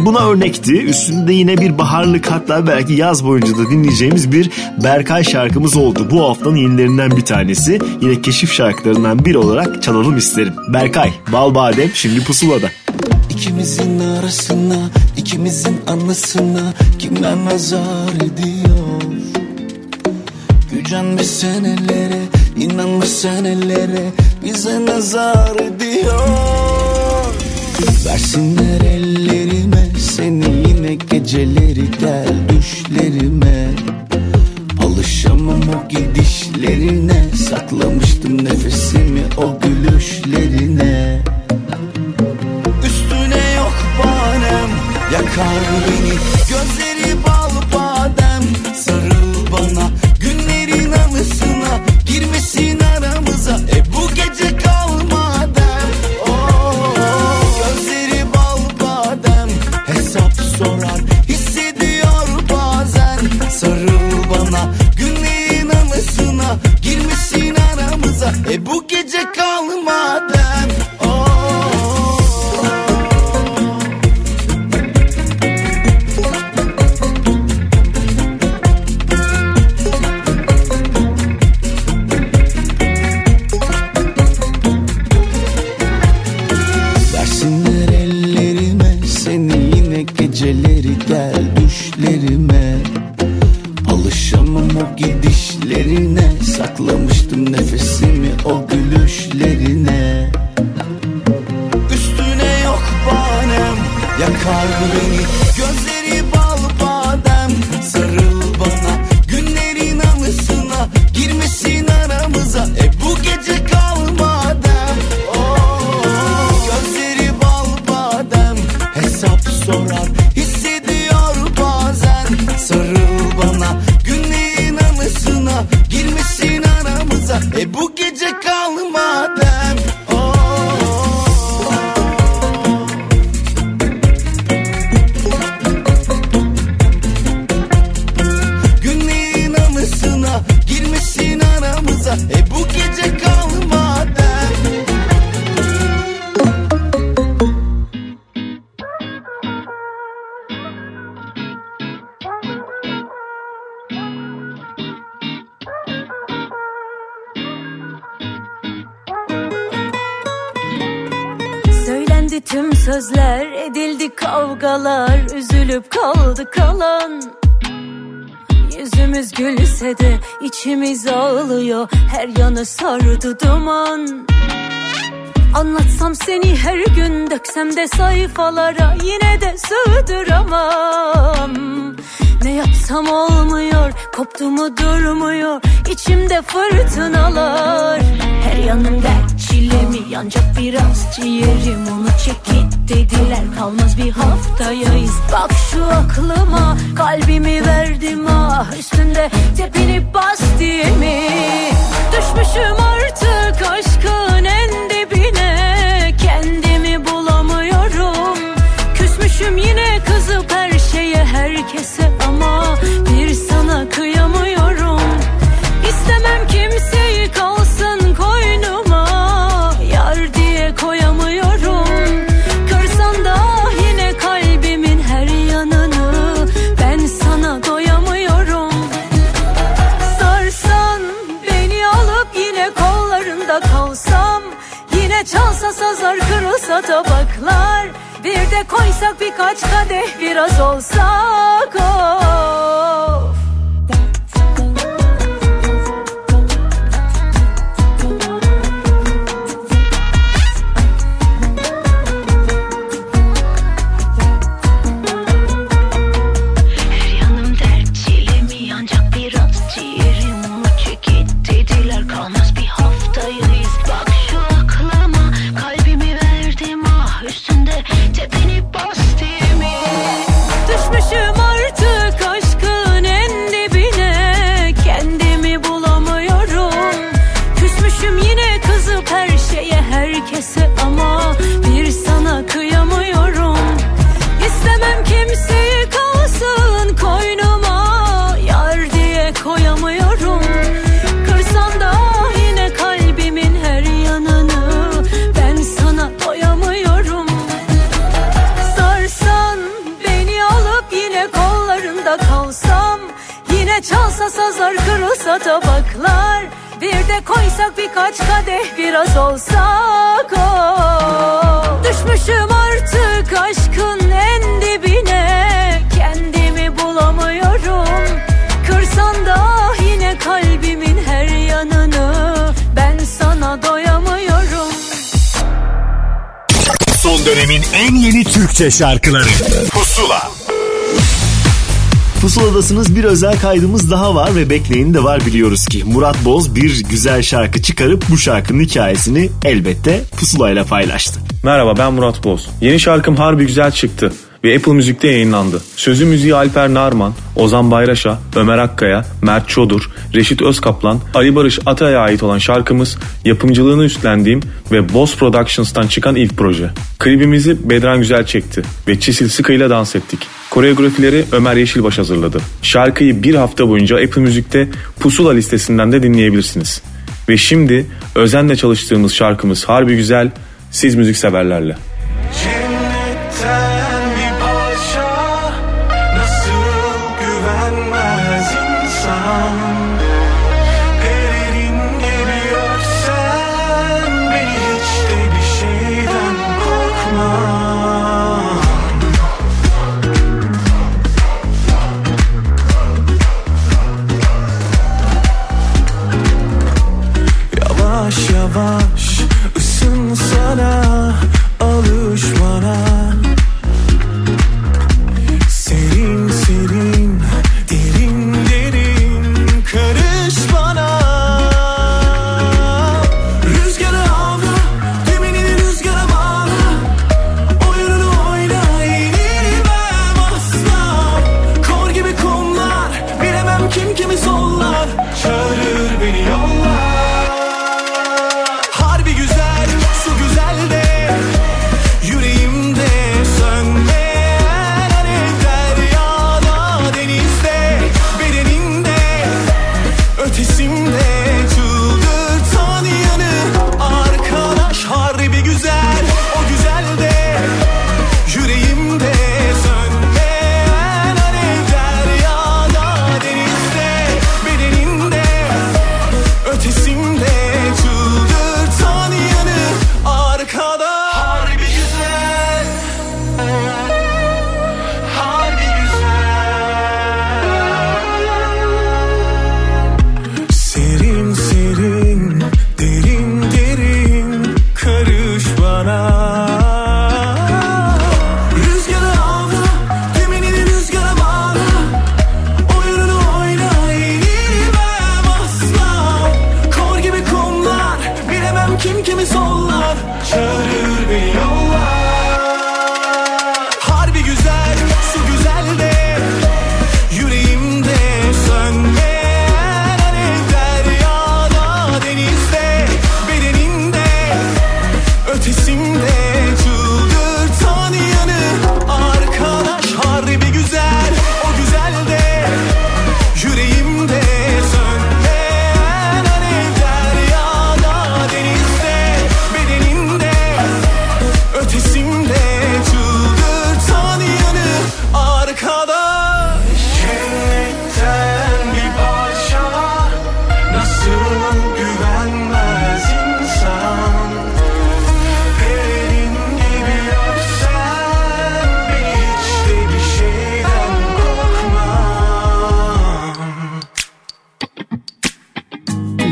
buna örnekti. Üstünde yine bir baharlık, hatta belki yaz boyunca da dinleyeceğimiz bir Berkay şarkımız oldu. Bu haftanın yenilerinden bir tanesi. Yine keşif şarkılarından biri olarak çalalım isterim. Berkay, Bal Badem şimdi Pusula'da. İkimizin arasına, ikimizin anlasına kimler nazar ediyor? Gücenme sen ellere, inanma sen ellere, bize nazar ediyor. Versinler ellerime seni yine geceleri, gel düşlerime. Alışamam o gidişlerine, saklamıştım nefesimi o gülüşlerine. Üstüne yok bahanem, yakar beni gözleri bal badem. Sarıl bana günlerin anısına, girmesin aramıza bu gece kal madem. Gözleri bal badem, hesap sorar hissediyor bazen. Sarıl bana günlerin anısına, girmesin aramıza bu gece kal madem. Saklamıştım nefesimi o gülüşlerine. Üstüne yok bahanem, yakar beni gözleri bal badem. Sarıl bana günlerin anısına, girmesin aramıza bu gece kal madem. Gözleri bal badem, hesap sorar hissediyor bazen. Sarıl bana günlerin anısına, girmesin aramıza bu gece kalın. Bitti tüm sözler, edildi kavgalar, üzülüp kaldı kalan. Yüzümüz gülse de içimiz ağlıyor, her yanı sardı duman. Anlatsam seni her gün, döksem de sayfalara, yine de sığdıramam. Ne yapsam olmuyor, koptu mu durmuyor, içimde fırtınalar. Her yanım dert çilemi, yanacak biraz ciğerim, onu çekit dediler, kalmaz bir haftayız. Bak şu aklıma, kalbimi verdim ah, üstünde tepinip bas diye mi? Düşmüşüm artık aşkın en dibine, kendimi bulamıyorum. Küsmüşüm yine kızıp her şeye, herkese ama bir sana kıyamıyorum. İstemem kimseyi, kalsın koynuma, yar diye koyamıyorum. Kırsan da yine kalbimin her yanını, ben sana doyamıyorum. Sarsan beni alıp yine kollarında kalsam, yine çalsa sazlar, kırılsa tabaklar, bir de koysak birkaç kadeh, biraz olsak of. Çalsa sazlar, kırılsa tabaklar, bir de koysak birkaç kadeh, biraz olsak oh. Düşmüşüm artık aşkın en dibine, kendimi bulamıyorum. Kırsan da yine kalbimin her yanını, ben sana doyamıyorum. Son dönemin en yeni Türkçe şarkıları Pusula. Pusuladasınız, bir özel kaydımız daha var ve bekleyin de var, biliyoruz ki Murat Boz bir güzel şarkı çıkarıp bu şarkının hikayesini elbette Pusula'yla paylaştı. Merhaba, ben Murat Boz. Yeni şarkım harbi güzel çıktı ve Apple Music'te yayınlandı. Sözü müziği Alper Narman, Ozan Bayraş'a, Ömer Akkaya, Mert Çodur, Reşit Özkaplan, Ali Barış Atay'a ait olan şarkımız, yapımcılığını üstlendiğim ve Boz Productions'tan çıkan ilk proje. Klibimizi Bedran Güzel çekti ve Çisil Sıkı'yla dans ettik. Koreografileri Ömer Yeşilbaş hazırladı. Şarkıyı bir hafta boyunca Apple Music'te Pusula listesinden de dinleyebilirsiniz. Ve şimdi özenle çalıştığımız şarkımız harbi güzel, siz müzikseverlerle. Cennetten bir parça, nasıl güvenmez insan? Pelerin gibi öpsen beni, hiç de bir şeyden korkma. Yavaş yavaş ısınsana, alış bana. Serin serin, derin derin karı.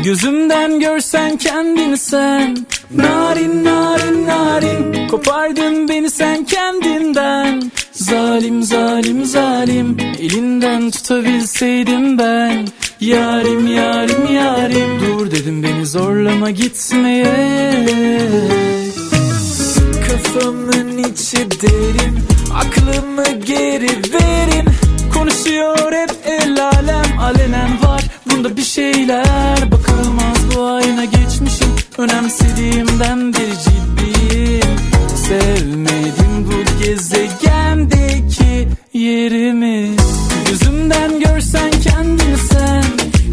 Gözümden görsen kendini sen, narin narin narin, kopardın beni sen kendinden. Zalim zalim zalim, elinden tutabilseydim ben. Yarim yarim yarim, dur dedim beni zorlama gitmeye. Kafamın içi derin, aklımı geri verin. Konuşuyor hep el alem, alenen var bunda bir şeyler. Bakılmaz bu ayna geçmişim, önemsediğimden beri ciddiyim. Sevmedim bu gezegendeki yerimi. Gözümden görsen kendini sen,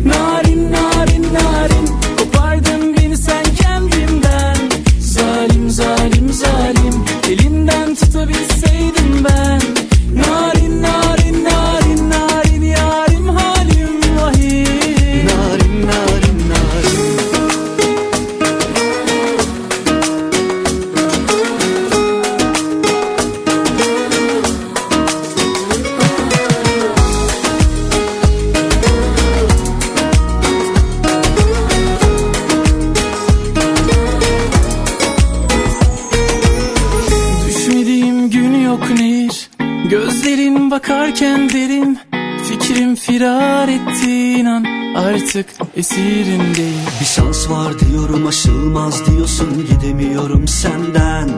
narin narin narin, kopardın beni sen kendimden. Zalim zalim zalim, elinden tutabilseydim ben. Narin narin narin narin, yarim halim vahim. Narin narin narin. Bakarken derin, fikrim firar etti inan, artık esirindeyim. Bir şans var diyorum, aşılmaz diyorsun, gidemiyorum senden.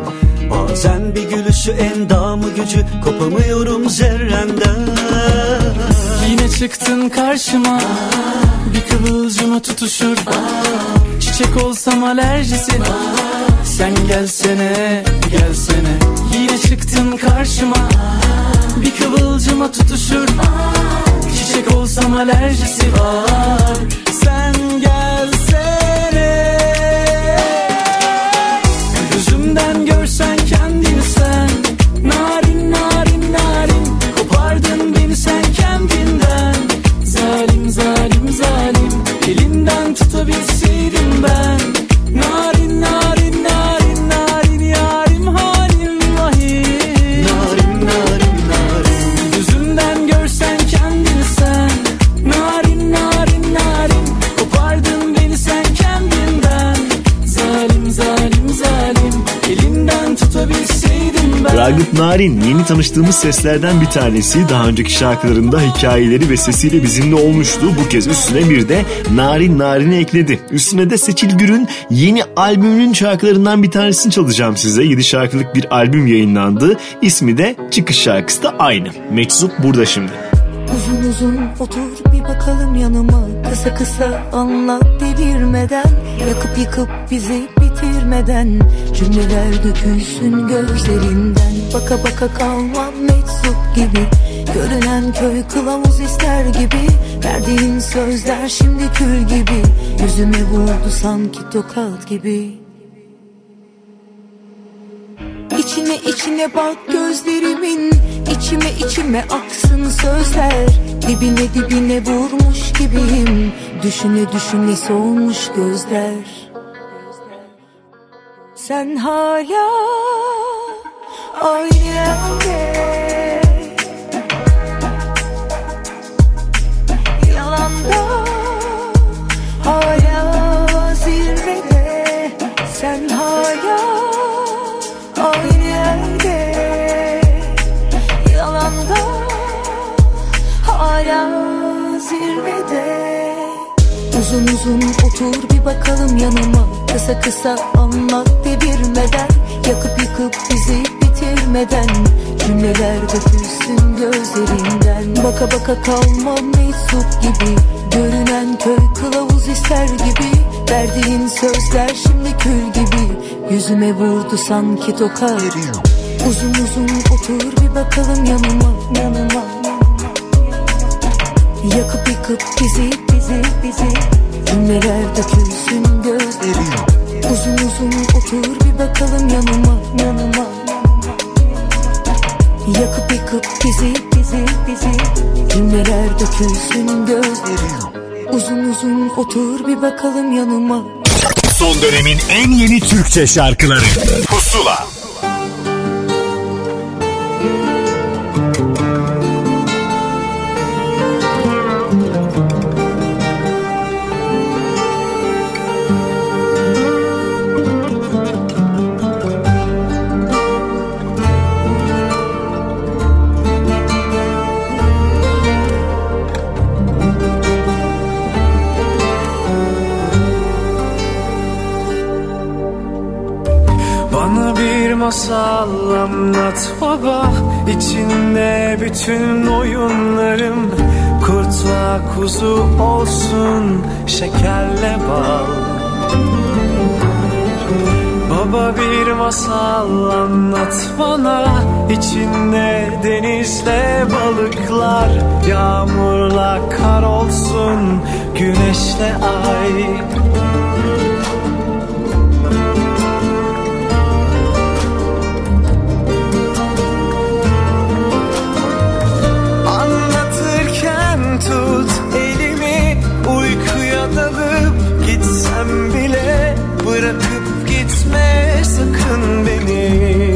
Bazen bir gülüşü endamı gücü, kopamıyorum zerrenden. Yine çıktın karşıma, bir kıvılcıma tutuşur. Çiçek olsam alerjisin, sen gelsene gelsene. Yine çıktın karşıma, bir kıvılcıma tutuşur. Çiçek olsam alerjisi var, sen gelsene. Gözümden görsen kendini sen, narin narin narin, kopardın beni sen kendinden. Zalim zalim zalim, elinden tutabilseydim ben. Narin narin narin, Ragıp Narin yeni tanıştığımız seslerden bir tanesi. Daha önceki şarkılarında hikayeleri ve sesiyle bizimle olmuştu. Bu kez üstüne bir de Narin Narin'i ekledi. Üstüne de Seçil Gür'ün yeni albümünün şarkılarından bir tanesini çalacağım size. 7 şarkılık bir albüm yayınlandı. İsmi de, çıkış şarkısı da aynı. Meczup burada şimdi. Uzun uzun otur bir bakalım yanıma, kısa kısa anlat delirmeden, yakıp yıkıp bizi bitirmeden, cümleler dökülsün gözlerinden. Baka baka kalmam meczup gibi, görünen köy kılavuz ister gibi, verdiğin sözler şimdi kül gibi, yüzüme vurdu sanki tokat gibi. İçine içine bak gözlerimin, içime içime aksın sözler, dibine dibine vurmuş gibiyim, düşüne düşüne solmuş gözler. Sen hala aynı yerde, yalanda hala zirvede, sen hala aynı yerde, yalanda hala zirvede. Uzun uzun otur bir bakalım yanıma, kısa kısa anlat devirmeden, yakıp yıkıp bizi bitirmeden, cümleler dökülsün gözlerinden. Baka baka kalma meczup gibi, görünen köy kılavuz ister gibi, verdiğin sözler şimdi kül gibi, yüzüme vurdu sanki tokat. Uzun uzun otur bir bakalım yanıma, yanıma, yakıp yıkıp bizi bizi bizi, cümleler dökülsün gözlerim. Uzun uzun otur bir bakalım yanıma, yanıma, yakıp yıkıp bizi bizi bizi, cümleler dökülsün gözlerim. Uzun uzun otur bir bakalım yanıma. Son dönemin en yeni Türkçe şarkıları Pusula. masal anlat baba, içinde bütün oyunlarım, kurtla kuzu olsun şekerle bal. Baba bir masal anlat bana, içinde denizle balıklar, yağmurla kar olsun, güneşle ay. Tut elimi, uykuya dalıp gitsem bile, bırakıp gitme sakın beni.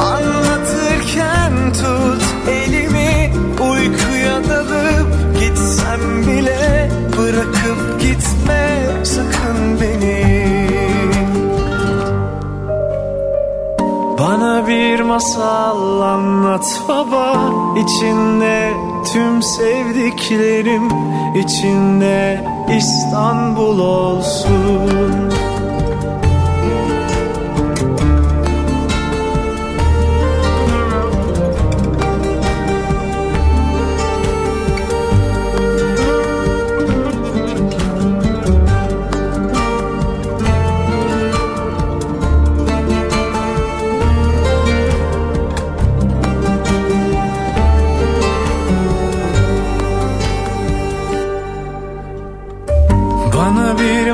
Anlatırken tut elimi, uykuya dalıp gitsem bile, bırakıp gitme sakın beni. Bana bir masal anlat baba, içinde tüm sevdiklerim, içinde İstanbul olsun.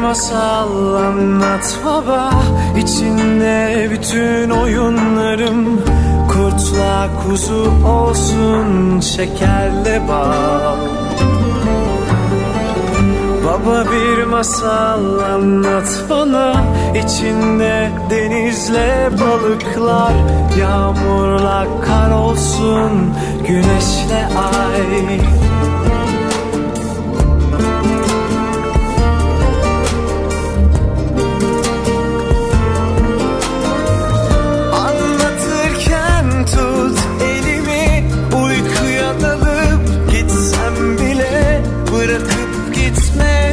Masal anlat baba, içinde bütün oyunlarım, kurtla kuzu olsun şekerle bal. Baba bir masal anlat bana, içinde denizle balıklar, yağmurla kar olsun, güneşle ay.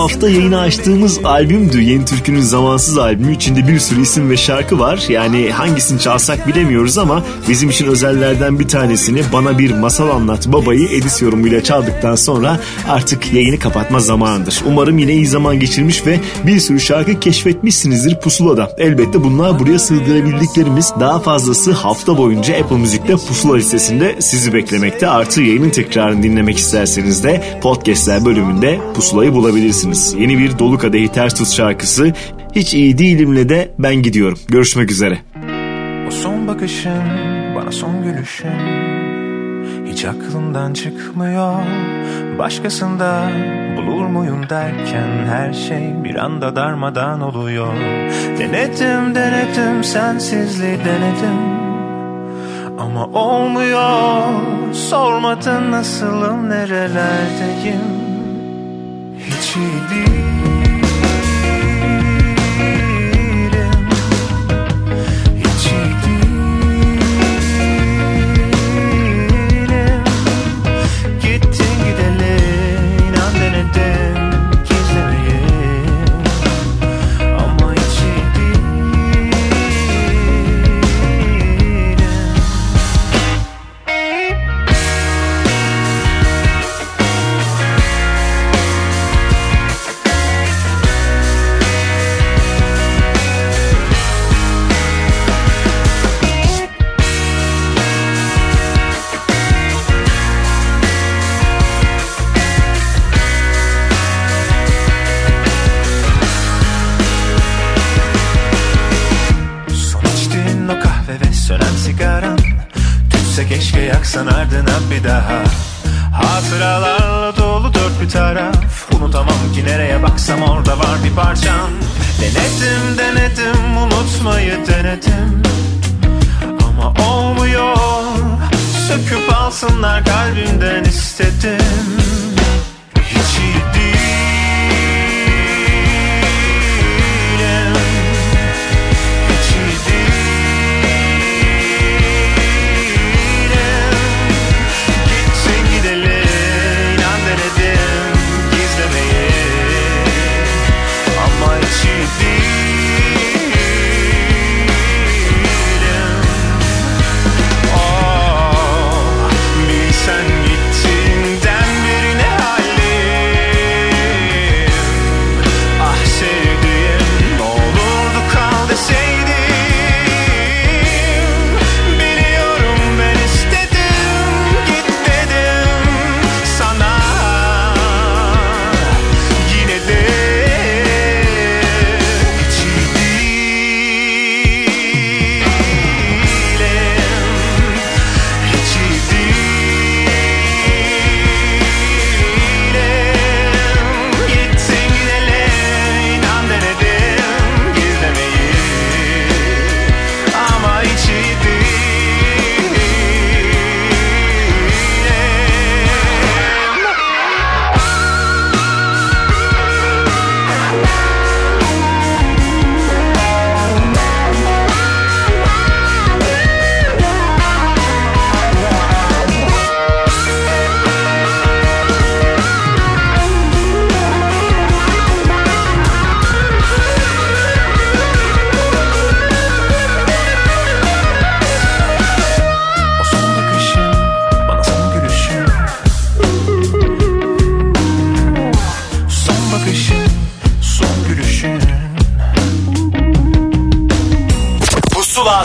hafta yayını açtığımız albümdü. Yeni Türkü'nün zamansız albümü. İçinde bir sürü isim ve şarkı var. Yani hangisini çalsak bilemiyoruz ama bizim için özellerden bir tanesini, Bana Bir Masal Anlat Baba'yı Edis yorumuyla çaldıktan sonra artık yayını kapatma zamanıdır. Umarım yine iyi zaman geçirmiş ve bir sürü şarkı keşfetmişsinizdir Pusula'da. Elbette bunlar buraya sığdırabildiklerimiz. Daha fazlası hafta boyunca Apple Music'te Pusula listesinde sizi beklemekte. Artı yayının tekrarını dinlemek isterseniz de podcastler bölümünde Pusula'yı bulabilirsiniz. Yeni bir Dolu Kadehi Ters Tut şarkısı, Hiç iyi değilimle de ben gidiyorum. Görüşmek üzere. O son bakışın, bana son gülüşün, hiç aklımdan çıkmıyor. Başkasında bulur muyum derken, her şey bir anda darmadan oluyor. Denedim sensizliği denedim, ama olmuyor. Sormadın nasılım, nerelerdeyim. Hiç iyi değilim, hiç iyi değilim. Gittin gideli, inan denedim gizlemeyi, ama hiç iyi değilim. Keşke yaksan ardına bir daha. Hatıralarla dolu dört bir taraf. Unutamam ki nereye baksam orada var bir parçam. Denedim unutmayı denedim, ama olmuyor. Söküp alsınlar kalbimden istedim. Hiç iyi She did. Pusula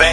ve